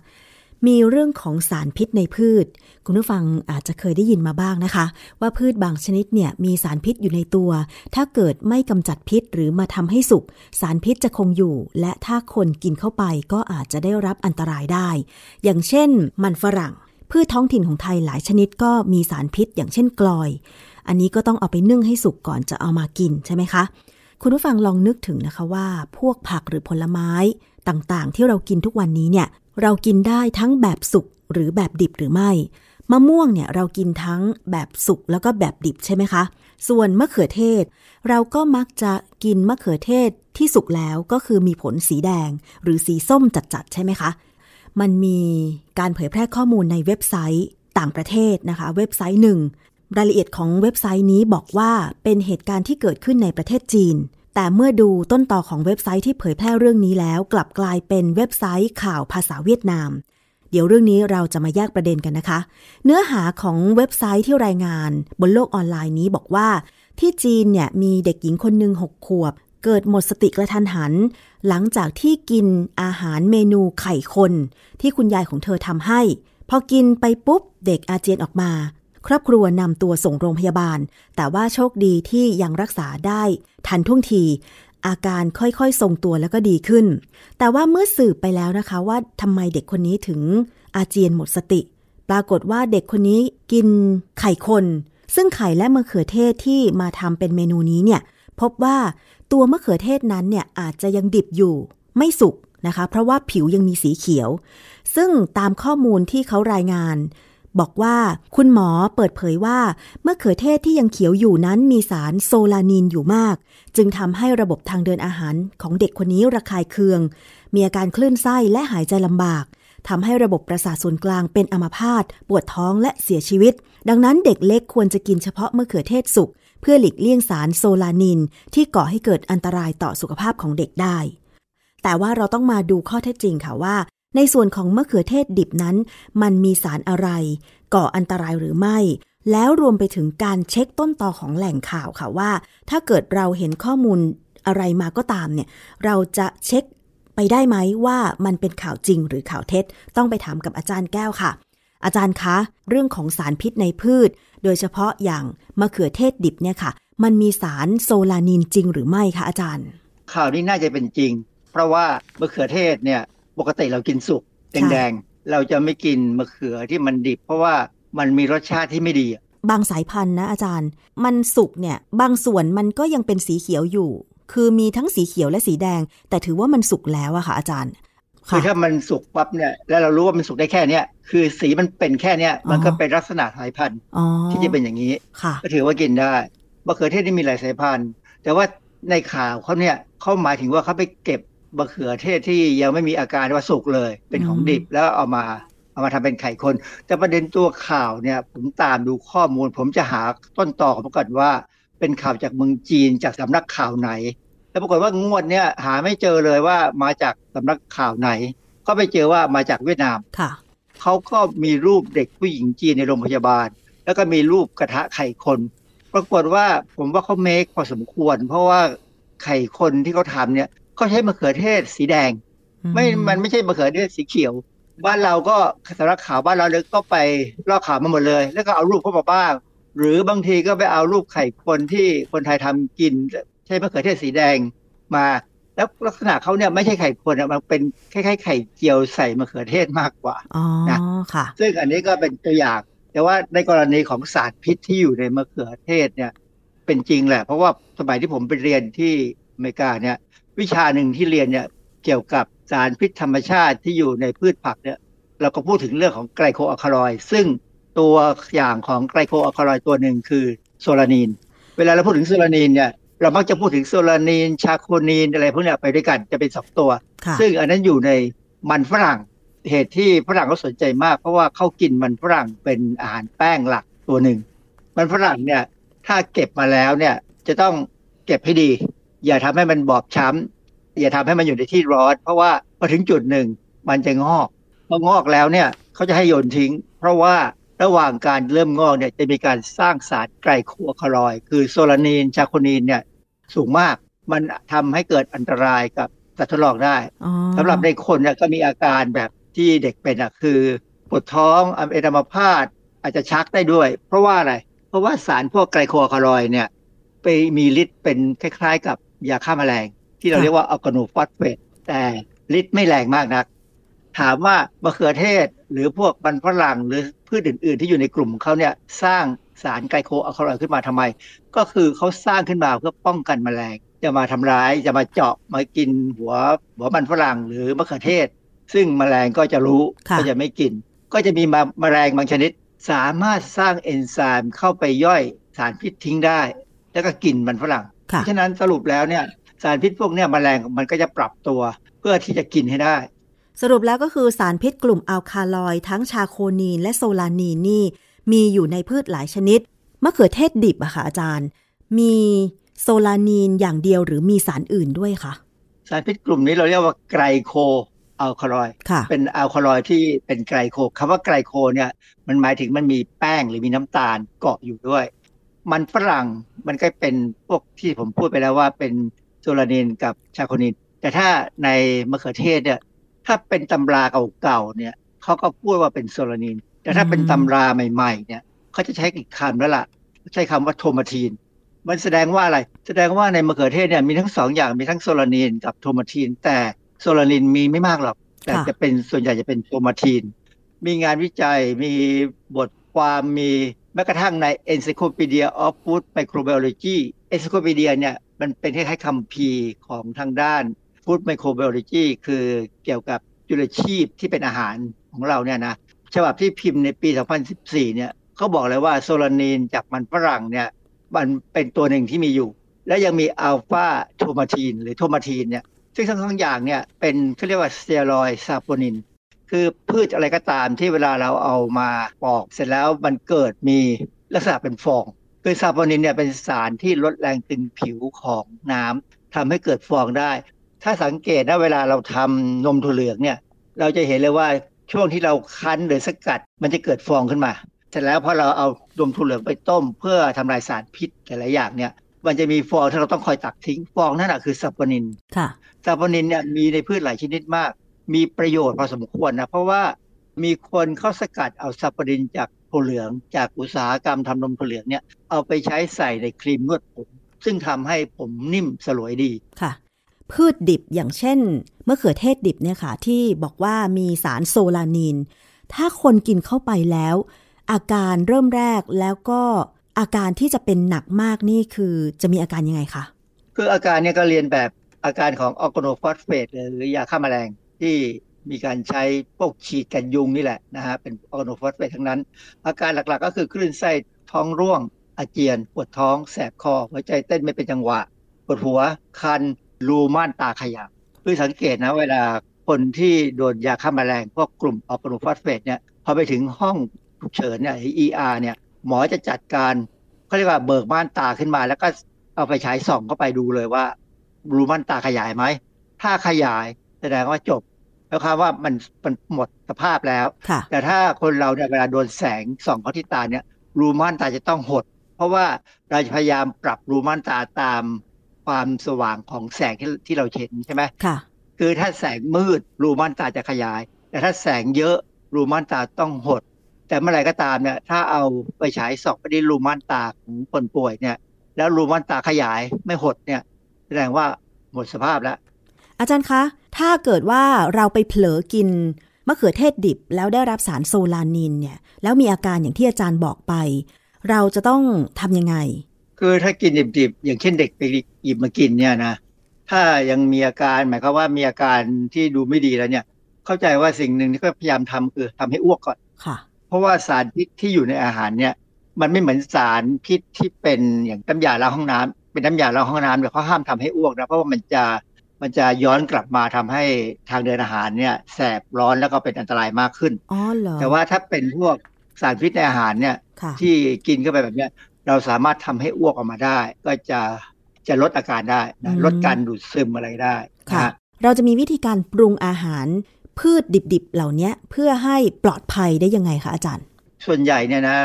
มีเรื่องของสารพิษในพืชคุณผู้ฟังอาจจะเคยได้ยินมาบ้างนะคะว่าพืชบางชนิดเนี่ยมีสารพิษอยู่ในตัวถ้าเกิดไม่กำจัดพิษหรือมาทำให้สุกสารพิษจะคงอยู่และถ้าคนกินเข้าไปก็อาจจะได้รับอันตรายได้อย่างเช่นมันฝรั่งพืชท้องถิ่นของไทยหลายชนิดก็มีสารพิษอย่างเช่นกลอยอันนี้ก็ต้องเอาไปนึ่งให้สุกก่อนจะเอามากินใช่ไหมคะคุณผู้ฟังลองนึกถึงนะคะว่าพวกผักหรือผลไม้ต่างๆที่เรากินทุกวันนี้เนี่ยเรากินได้ทั้งแบบสุกหรือแบบดิบหรือไม่มะม่วงเนี่ยเรากินทั้งแบบสุกแล้วก็แบบดิบใช่ไหมคะส่วนมะเขือเทศเราก็มักจะกินมะเขือเทศที่สุกแล้วก็คือมีผลสีแดงหรือสีส้มจัดๆใช่ไหมคะมันมีการเผยแพร่ข้อมูลในเว็บไซต์ต่างประเทศนะคะเว็บไซต์หนึ่งรายละเอียดของเว็บไซต์นี้บอกว่าเป็นเหตุการณ์ที่เกิดขึ้นในประเทศจีนแต่เมื่อดูต้นต่อของเว็บไซต์ที่เผยแพร่เรื่องนี้แล้วกลับกลายเป็นเว็บไซต์ข่าวภาษาเวียดนามเดี๋ยวเรื่องนี้เราจะมาแยกประเด็นกันนะคะเนื้อหาของเว็บไซต์ที่รายงานบนโลกออนไลน์นี้บอกว่าที่จีนเนี่ยมีเด็กหญิงคนหนึ่งหกขวบเกิดหมดสติกระทันหันหลังจากที่กินอาหารเมนูไข่คนที่คุณยายของเธอทำให้พอกินไปปุ๊บเด็กอาเจียนออกมาครอบครัวนำตัวส่งโรงพยาบาลแต่ว่าโชคดีที่ยังรักษาได้ทันท่วงทีอาการค่อยๆทรงตัวแล้วก็ดีขึ้นแต่ว่าเมื่อสืบไปแล้วนะคะว่าทำไมเด็กคนนี้ถึงอาเจียนหมดสติปรากฏว่าเด็กคนนี้กินไข่คนซึ่งไข่และมะเขือเทศที่มาทำเป็นเมนูนี้เนี่ยพบว่าตัวมะเขือเทศนั้นเนี่ยอาจจะยังดิบอยู่ไม่สุกนะคะเพราะว่าผิวยังมีสีเขียวซึ่งตามข้อมูลที่เขารายงานบอกว่าคุณหมอเปิดเผยว่ามะเขือเทศที่ยังเขียวอยู่นั้นมีสารโซลานินอยู่มากจึงทำให้ระบบทางเดินอาหารของเด็กคนนี้ระคายเคืองมีอาการคลื่นไส้และหายใจลำบากทำให้ระบบประสาทส่วนกลางเป็นอัมพาตปวดท้องและเสียชีวิตดังนั้นเด็กเล็กควรจะกินเฉพาะมะเขือเทศสุกเพื่อหลีกเลี่ยงสารโซลานินที่ก่อให้เกิดอันตรายต่อสุขภาพของเด็กได้แต่ว่าเราต้องมาดูข้อเท็จจริงค่ะว่าในส่วนของมะเขือเทศดิบนั้นมันมีสารอะไรก่ออันตรายหรือไม่แล้วรวมไปถึงการเช็คต้นตอของแหล่งข่าวค่ะว่าถ้าเกิดเราเห็นข้อมูลอะไรมาก็ตามเนี่ยเราจะเช็คไปได้ไหมว่ามันเป็นข่าวจริงหรือข่าวเท็จต้องไปถามกับอาจารย์แก้วค่ะอาจารย์คะเรื่องของสารพิษในพืชโดยเฉพาะอย่างมะเขือเทศดิบเนี่ยค่ะมันมีสารโซลานินจริงหรือไม่คะอาจารย์ข่าวนี้น่าจะเป็นจริงเพราะว่ามะเขือเทศเนี่ยปกติเรากินสุกแดงๆเราจะไม่กินมะเขือที่มันดิบเพราะว่ามันมีรสชาติที่ไม่ดีบางสายพันธุ์นะอาจารย์มันสุกเนี่ยบางส่วนมันก็ยังเป็นสีเขียวอยู่คือมีทั้งสีเขียวและสีแดงแต่ถือว่ามันสุกแล้วอะค่ะอาจารย์คือถ้ามันสุกปั๊บเนี่ยแล้วเรารู้ว่ามันสุกได้แค่เนี้ยคือสีมันเป็นแค่เนี้ยมันก็เป็นลักษณะสายพันธุ์ที่จะเป็นอย่างนี้ก็ถือว่ากินได้มะเขือเทศนี่มีหลายสายพันธุ์แต่ว่าในข่าวเขาเนี่ยเขาหมายถึงว่าเขาไปเก็บมะเขือเทศที่ยังไม่มีอาการว่าสุกเลยเป็นของดิบแล้วเอามาเอามาทำเป็นไข่คนแต่ประเด็นตัวข่าวเนี่ยผมตามดูข้อมูลผมจะหาต้นตอมาก่อนว่าเป็นข่าวจากเมืองจีนจากสำนักข่าวไหนแล้วปรากฏว่างวดเนี่ยหาไม่เจอเลยว่ามาจากสำนักข่าวไหนก็ไปเจอว่ามาจากเวียดนามเขาก็มีรูปเด็กผู้หญิงจีนในโรงพยาบาลแล้วก็มีรูปกระทะไข่คนปรากฏว่าผมว่าเขาเมคพอสมควรเพราะว่าไข่คนที่เขาทำเนี่ยก็ใช้มะเขือเทศสีแดงไม่มันไม่ใช่มะเขือเทศสีเขียวบ้านเราก็สำนักข่าวบ้านเราเลยก็ไปลอกข่าวมาหมดเลยแล้วก็เอารูปเข้ามาบ้างหรือบางทีก็ไปเอารูปไข่คนที่คนไทยทำกินใช้มะเขือเทศสีแดงมาแล้วลักษณะเขาเนี่ยไม่ใช่ไข่คนมันเป็นคล้ายๆไข่เจียวใส่มะเขือเทศมากกว่าอ๋อค่ะซึ่งอันนี้ก็เป็นตัวอย่างแต่ว่าในกรณีของสารพิษที่อยู่ในมะเขือเทศเนี่ยเป็นจริงแหละเพราะว่าสมัยที่ผมไปเรียนที่อเมริกาเนี่ยวิชาหนึ่งที่เรียนเนี่ยเกี่ยวกับสารพิษธรรมชาติที่อยู่ในพืชผักเนี่ยเราก็พูดถึงเรื่องของไกลโคอัลคาลอยด์ซึ่งตัวอย่างของไกลโคอัลคาลอยด์ตัวหนึ่งคือโซลานีนเวลาเราพูดถึงโซลานีนเนี่ยเรามักจะพูดถึงโซลานีนชาโคนีนอะไรพวกนี้ไปด้วยกันจะเป็นสองตัวซึ่งอันนั้นอยู่ในมันฝรั่งเหตุที่ฝรั่งเขาสนใจมากเพราะว่าเขากินมันฝรั่งเป็นอาหารแป้งหลักตัวหนึ่งมันฝรั่งเนี่ยถ้าเก็บมาแล้วเนี่ยจะต้อง เก็บให้ดีอย่าทำให้มันบอบช้ำอย่าทำให้มันอยู่ในที่ร้อนเพราะว่าพอถึงจุดหนึ่งมันจะงอกพองอกแล้วเนี่ยเขาจะให้โยนทิ้งเพราะว่าระหว่างการเริ่มงอกเนี่ยจะมีการสร้างสารไกลโคคาลอยด์คือโซลานีนชาโคนีนเนี่ยสูงมากมันทำให้เกิดอันตรายกับสัตว์ทดลองได้สำหรับในคนเนี่ยก็มีอาการแบบที่เด็กเป็นอ่ะคือปวดท้องอัมอัมพาตอาจจะชักได้ด้วยเพราะว่าอะไรเพราะว่าสารพวกไกลโคคาลอยด์เนี่ยไปมีฤทธิ์เป็นคล้ายๆกับยาฆ่าแมลงที่เราเรียกว่าอัลกาโนฟอสเฟตแต่ฤทธิ์ไม่แรงมากนักถามว่ามะเขือเทศหรือพวกมันฝรั่งหรือพืชอื่นๆที่อยู่ในกลุ่มเขาเนี่ยสร้างสารไกลโคอัลคาลอยด์ขึ้นมาทำไมก็คือเขาสร้างขึ้นมาเพื่อป้องกันแมลงจะมาทำร้ายจะมาเจาะมากินหัวหัวมันฝรั่งหรือมะเขือเทศซึ่งแมลงก็จะรู้ก็จะไม่กินก็จะมีแมลงบางชนิดสามารถสร้างเอนไซม์เข้าไปย่อยสารพิษทิ้งได้แล้วก็กินมันฝรั่งเพราะฉะนั้นสรุปแล้วเนี่ยสารพิษพวกเนี้ยแมลงมันก็จะปรับตัวเพื่อที่จะกินให้ได้สรุปแล้วก็คือสารพิษกลุ่มอัลคาลอยด์ทั้งชาโคนีนและโซลานีนนี่มีอยู่ในพืชหลายชนิดมะเขือเทศดิบอะค่ะอาจารย์มีโซลานีนอย่างเดียวหรือมีสารอื่นด้วยคะสารพิษกลุ่มนี้เราเรียกว่าไกลโคอัลคาลอยด์เป็นอัลคาลอยด์ที่เป็นไกลโคคำว่าไกลโคเนี่ยมันหมายถึงมันมีแป้งหรือมีน้ำตาลเกาะอยู่ด้วยมันฝรั่งมันก็เป็นพวกที่ผมพูดไปแล้วว่าเป็นโซลานีนกับชาโคนีนแต่ถ้าในมะเขือเทศเนี่ยถ้าเป็นตำราเก่าๆเนี่ยเขาก็พูดว่าเป็นโซลานีนแต่ถ้าเป็นตำราใหม่ๆเนี่ยเขาจะใช้อีกคำแล้วล่ะใช้คำว่าโทมาทีนมันแสดงว่าอะไรแสดงว่าในมะเขือเทศเนี่ยมีทั้งสองอย่างมีทั้งโซลานีนกับโทมาทีนแต่โซลานีนมีไม่มากหรอกแต่จะเป็นส่วนใหญ่จะเป็นโทมาทีนมีงานวิจัยมีบทความมีแม้กระทั่งใน Encyclopedia of Food Microbiology Encyclopedia เนี่ยมันเป็นคล้ายๆคัมภีร์ของทางด้านFood Microbiology คือเกี่ยวกับจุลชีพที่เป็นอาหารของเราเนี่ยนะฉบับที่พิมพ์ในปีสองพันสิบสี่เนี่ยเขาบอกเลยว่าโซลานีนจากมันฝรั่งเนี่ยมันเป็นตัวหนึ่งที่มีอยู่และยังมีอัลฟาโทมาทีนหรือโทมาทีนเนี่ยซึ่งทั้งสองอย่างเนี่ยเป็นเขาเรียกว่าสเตียรอยด์ซาโพนินคือพืชอะไรก็ตามที่เวลาเราเอามาปอกเสร็จแล้วมันเกิดมีลักษณะเป็นฟองคือซาโพนินเนี่ยเป็นสารที่ลดแรงตึงผิวของน้ำทำให้เกิดฟองได้ถ้าสังเกตนะเวลาเราทำนมถั่วเหลืองเนี่ยเราจะเห็นเลยว่าช่วงที่เราคั้นหรือสกัดมันจะเกิดฟองขึ้นมาเสร็จแล้วพอเราเอานมถั่วเหลืองไปต้มเพื่อทำลายสารพิษหลายๆอย่างเนี่ยมันจะมีฟองที่เราต้องคอยตักทิ้งฟองนั่นแหะคือซาโพนินค่ะซาโพนินเนี่ยมีในพืชหลายชนิดมากมีประโยชน์พอสมควรนะเพราะว่ามีคนเข้าสกัดเอาซาโพนินจากถั่วเหลืองจากอุตสาหกรรมทำนมถั่วเหลืองเนี่ยเอาไปใช้ใส่ในครีมนวดผมซึ่งทำให้ผมนิ่มสลวยดีค่ะพืชดิบอย่างเช่นมะเขือเทศดิบเนี่ยค่ะที่บอกว่ามีสารโซลานีนถ้าคนกินเข้าไปแล้วอาการเริ่มแรกแล้วก็อาการที่จะเป็นหนักมากนี่คือจะมีอาการยังไงคะคืออาการเนี่ยก็เรียนแบบอาการของออร์แกโนฟอสเฟตหรือยาฆ่าแมลงที่มีการใช้พวกฉีดกันยุงนี่แหละนะฮะเป็นออร์แกโนฟอสเฟตทั้งนั้นอาการหลักๆก็คือคลื่นไส้ท้องร่วงอาเจียนปวดท้องแสบคอหัวใจเต้นไม่เป็นจังหวะปวดหัวคันรูม่านตาขยับคือสังเกตนะเวลาคนที่โดนยาฆ่าแมลงพวกกลุ่มออร์แกโนฟอสเฟตเนี่ยพอไปถึงห้องฉุกเฉินเนี่ย อี อาร์ เนี่ยหมอจะจัดการเขาเรียกว่าเบิกม่านตาขึ้นมาแล้วก็เอาไฟฉายส่องเข้าไปดูเลยว่ารูม่านตาขยายไหมถ้าขยายแสดงว่าจบแล้วครับว่ามันมันหมดสภาพแล้วแต่ถ้าคนเราเนี่ยเวลาโดนแสงส่องเข้าที่ตาเนี่ยรูม่านตาจะต้องหดเพราะว่าเราจะพยายามปรับรูม่านตาตามความสว่างของแสงที่ที่เราเห็นใช่ไหมค่ะคือถ้าแสงมืดรูม่านตาจะขยายแต่ถ้าแสงเยอะรูม่านตาต้องหดแต่เมื่อไรก็ตามเนี่ยถ้าเอาไปฉายส่องไปที่รูม่านตาของคนป่วยเนี่ยแล้วรูม่านตาขยายไม่หดเนี่ยแสดงว่าหมดสภาพแล้วอาจารย์คะถ้าเกิดว่าเราไปเผลอกินมะเขือเทศดิบแล้วได้รับสารโซลานีนเนี่ยแล้วมีอาการอย่างที่อาจารย์บอกไปเราจะต้องทำยังไงคือถ้ากินดิบๆอย่างเช่นเด็กไปหยิบมากินเนี่ยนะถ้ายังมีอาการหมายความว่ามีอาการที่ดูไม่ดีแล้วเนี่ยเข้าใจว่าสิ่งหนึ่งที่ก็พยายามทำคือทำให้อ้วกก่อนค่ะเพราะว่าสารพิษที่อยู่ในอาหารเนี่ยมันไม่เหมือนสารพิษที่เป็นอย่างน้ำยาล้างห้องน้ำเป็นน้ำยาล้างห้องน้ำเนี่ยเขาห้ามทำให้อ้วกนะเพราะว่ามันจะมันจะย้อนกลับมาทำให้ทางเดินอาหารเนี่ยแสบร้อนแล้วก็เป็นอันตรายมากขึ้นอ๋อเหรอแต่ว่าถ้าเป็นพวกสารพิษในอาหารเนี่ยที่กินเข้าไปแบบเนี้ยเราสามารถทำให้อ้วกออกมาได้ก็จะ จะลดอาการได้นะลดการดูดซึมอะไรได้ค่ะเราจะมีวิธีการปรุงอาหารพืชดิบๆเหล่านี้เพื่อให้ปลอดภัยได้ยังไงคะอาจารย์ส่วนใหญ่เนี่ยนะ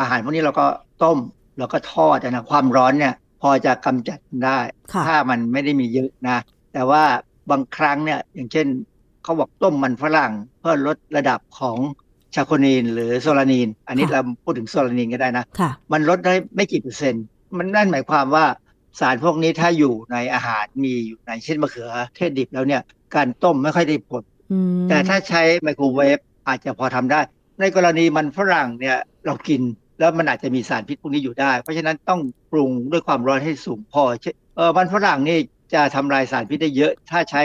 อาหารพวกนี้เราก็ต้มแล้วก็ทอดนะความร้อนเนี่ยพอจะกำจัดได้ถ้ามันไม่ได้มีเยอะนะแต่ว่าบางครั้งเนี่ยอย่างเช่นเขาบอกต้มมันฝรั่งเพื่อลดระดับของชาโคนีนหรือโซลานีนอันนี้เราพูดถึงโซลานีนก็ได้นะมันลดได้ไม่กี่เปอร์เซ็นต์มันนั่นหมายความว่าสารพวกนี้ถ้าอยู่ในอาหารมีอยู่ในเช่นมะเขือเทศดิบแล้วเนี่ยการต้มไม่ค่อยได้ผลแต่ถ้าใช้ไมโครเวฟอาจจะพอทำได้ในกรณีมันฝรั่งเนี่ยเรากินแล้วมันอาจจะมีสารพิษพวกนี้อยู่ได้เพราะฉะนั้นต้องปรุงด้วยความร้อนให้สูงพอเออมันฝรั่งนี่จะทำลายสารพิษได้เยอะถ้าใช้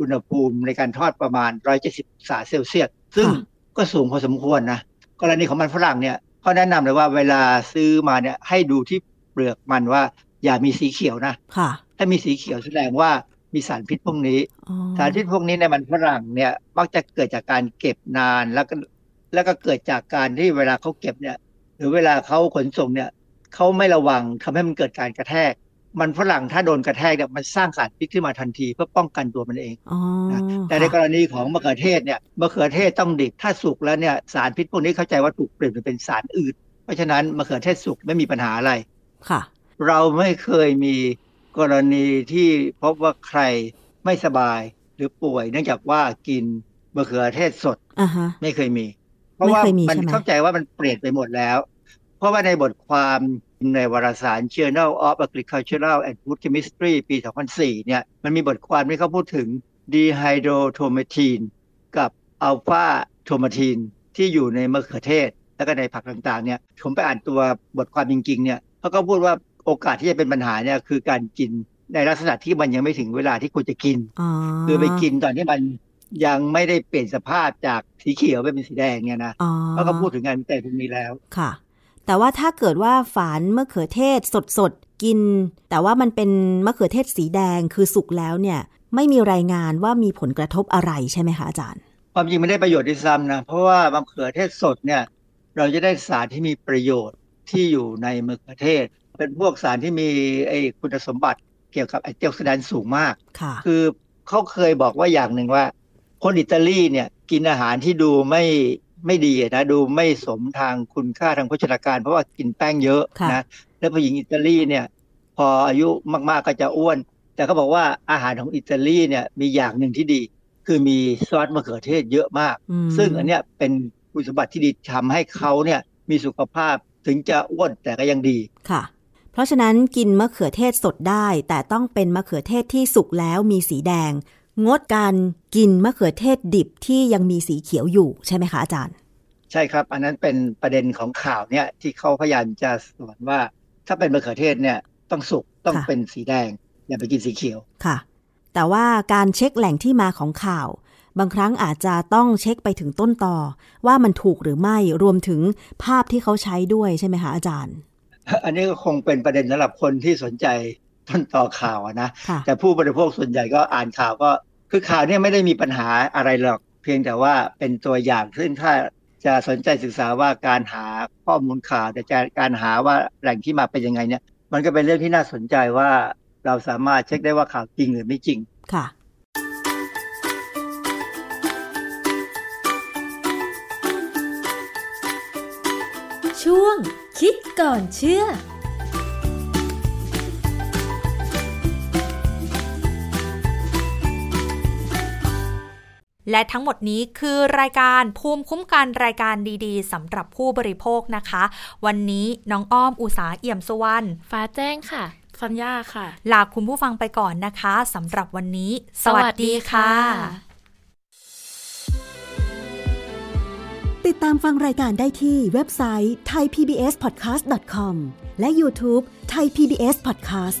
อุณหภูมิในการทอดประมาณหนึ่งร้อยเจ็ดสิบองศาเซลเซียสซึ่งก็สูงพอสมควรนะกรณีของมันฝรั่งเนี่ยเขาแนะนำเลยว่าเวลาซื้อมาเนี่ยให้ดูที่เปลือกมันว่าอย่ามีสีเขียวนะถ้ามีสีเขียวแสดงว่ามีสารพิษพวกนี้สารพิษพวกนี้ในมันฝรั่งเนี่ยมักจะเกิดจากการเก็บนานแล้วก็แล้วก็เกิดจากการที่เวลาเขาเก็บเนี่ยหรือเวลาเขาขนส่งเนี่ยเขาไม่ระวังทำให้มันเกิดการกระแทกมันฝรั่งถ้าโดนกระแทกเนี่ยมันสร้างสารพิษขึ้นมาทันทีเพื่อป้องกันตัวมันเองนะแต่ในกรณีของมะเขือเทศเนี่ยมะเขือเทศต้องดิบถ้าสุกแล้วเนี่ยสารพิษพวกนี้เข้าใจว่าถูกเปลี่ยนเป็นสารอื่นเพราะฉะนั้นมะเขือเทศสุกไม่มีปัญหาอะไรค่ะเราไม่เคยมีกรณีที่พบว่าใครไม่สบายหรือป่วยเนื่องจากว่ากินมะเขือเทศสดไม่เคยมีเพราะว่ามันเข้าใจว่ามันเปลี่ยนไปหมดแล้วเพราะว่าในบทความในวารสาร Journal of Agricultural and Food Chemistry ปี สองพันสี่เนี่ยมันมีบทความที่เขาพูดถึง dihydrotomatine กับ alpha-tomatine ที่อยู่ในมะเขือเทศแล้วก็ในผักต่างๆเนี่ยผมไปอ่านตัวบทความจริงๆเนี่ยเขาก็พูดว่าโอกาสที่จะเป็นปัญหาเนี่ยคือการกินในลักษณะที่มันยังไม่ถึงเวลาที่ควรจะกินคือไปกินตอนที่มันยังไม่ได้เปลี่ยนสภาพจากสีเขียวไปเป็นสีแดงเนี่ยนะเขาก็พูดถึงงานวิจัยตรงนี้แล้วค่ะแต่ว่าถ้าเกิดว่าฝานมะเขือเทศสดๆกินแต่ว่ามันเป็นมะเขือเทศสีแดงคือสุกแล้วเนี่ยไม่มีรายงานว่ามีผลกระทบอะไรใช่ไหมคะอาจารย์ความจริงไม่ได้ประโยชน์ด้วยซ้ำนะเพราะว่ามะเขือเทศสดเนี่ยเราจะได้สารที่มีประโยชน์ที่อยู่ในมะเขือเทศเป็นพวกสารที่มีไอ้คุณสมบัติเกี่ยวกับแอนตี้ออกซิแดนต์สูงมากคือเขาเคยบอกว่าอย่างหนึ่งว่าคนอิตาลีเนี่ยกินอาหารที่ดูไม่ไม่ดีนะดูไม่สมทางคุณค่าทางโภชนาการเพราะว่ากินแป้งเยอะนะแล้วผู้หญิงอิตาลีเนี่ยพออายุมากๆก็จะอ้วนแต่เขาบอกว่าอาหารของอิตาลีเนี่ยมีอย่างหนึ่งที่ดีคือมีซอสมะเขือเทศเยอะมากซึ่งอันเนี้ยเป็นคุณสมบัติที่ดีทำให้เขาเนี่ยมีสุขภาพถึงจะอ้วนแต่ก็ยังดีค่ะเพราะฉะนั้นกินมะเขือเทศสดได้แต่ต้องเป็นมะเขือเทศที่สุกแล้วมีสีแดงงดการกินมะเขือเทศดิบที่ยังมีสีเขียวอยู่ใช่ไหมคะอาจารย์ใช่ครับอันนั้นเป็นประเด็นของข่าวเนี่ยที่เขาพยายามจะสอนว่าถ้าเป็นมะเขือเทศเนี่ยต้องสุกต้องเป็นสีแดงอย่าไปกินสีเขียวค่ะแต่ว่าการเช็คแหล่งที่มาของข่าวบางครั้งอาจจะต้องเช็คไปถึงต้นตอว่ามันถูกหรือไม่รวมถึงภาพที่เขาใช้ด้วยใช่ไหมคะอาจารย์อันนี้ก็คงเป็นประเด็นสำหรับคนที่สนใจต้นตอข่าวนะแต่ผู้บริโภคส่วนใหญ่ก็อ่านข่าวก็คือข่าวเนี่ยไม่ได้มีปัญหาอะไรหรอกเพียงแต่ว่าเป็นตัวอย่างซึ่งถ้าจะสนใจศึกษาว่าการหาข้อมูลข่าวแต่การหาว่าแหล่งที่มาเป็นยังไงเนี่ยมันก็เป็นเรื่องที่น่าสนใจว่าเราสามารถเช็คได้ว่าข่าวจริงหรือไม่จริงค่ะช่วงคิดก่อนเชื่อและทั้งหมดนี้คือรายการภูมิคุ้มกันรายการดีๆสำหรับผู้บริโภคนะคะวันนี้น้องอ้อมอุษาเอี่ยมสุวรรณฟ้าแจ้งค่ะสัญญาค่ะลาคุณผู้ฟังไปก่อนนะคะสำหรับวันนี้สวัสดีค่ะติดตามฟังรายการได้ที่เว็บไซต์ ไทยพีบีเอสพอดแคสต์ดอทคอม และ YouTube ThaiPBSpodcast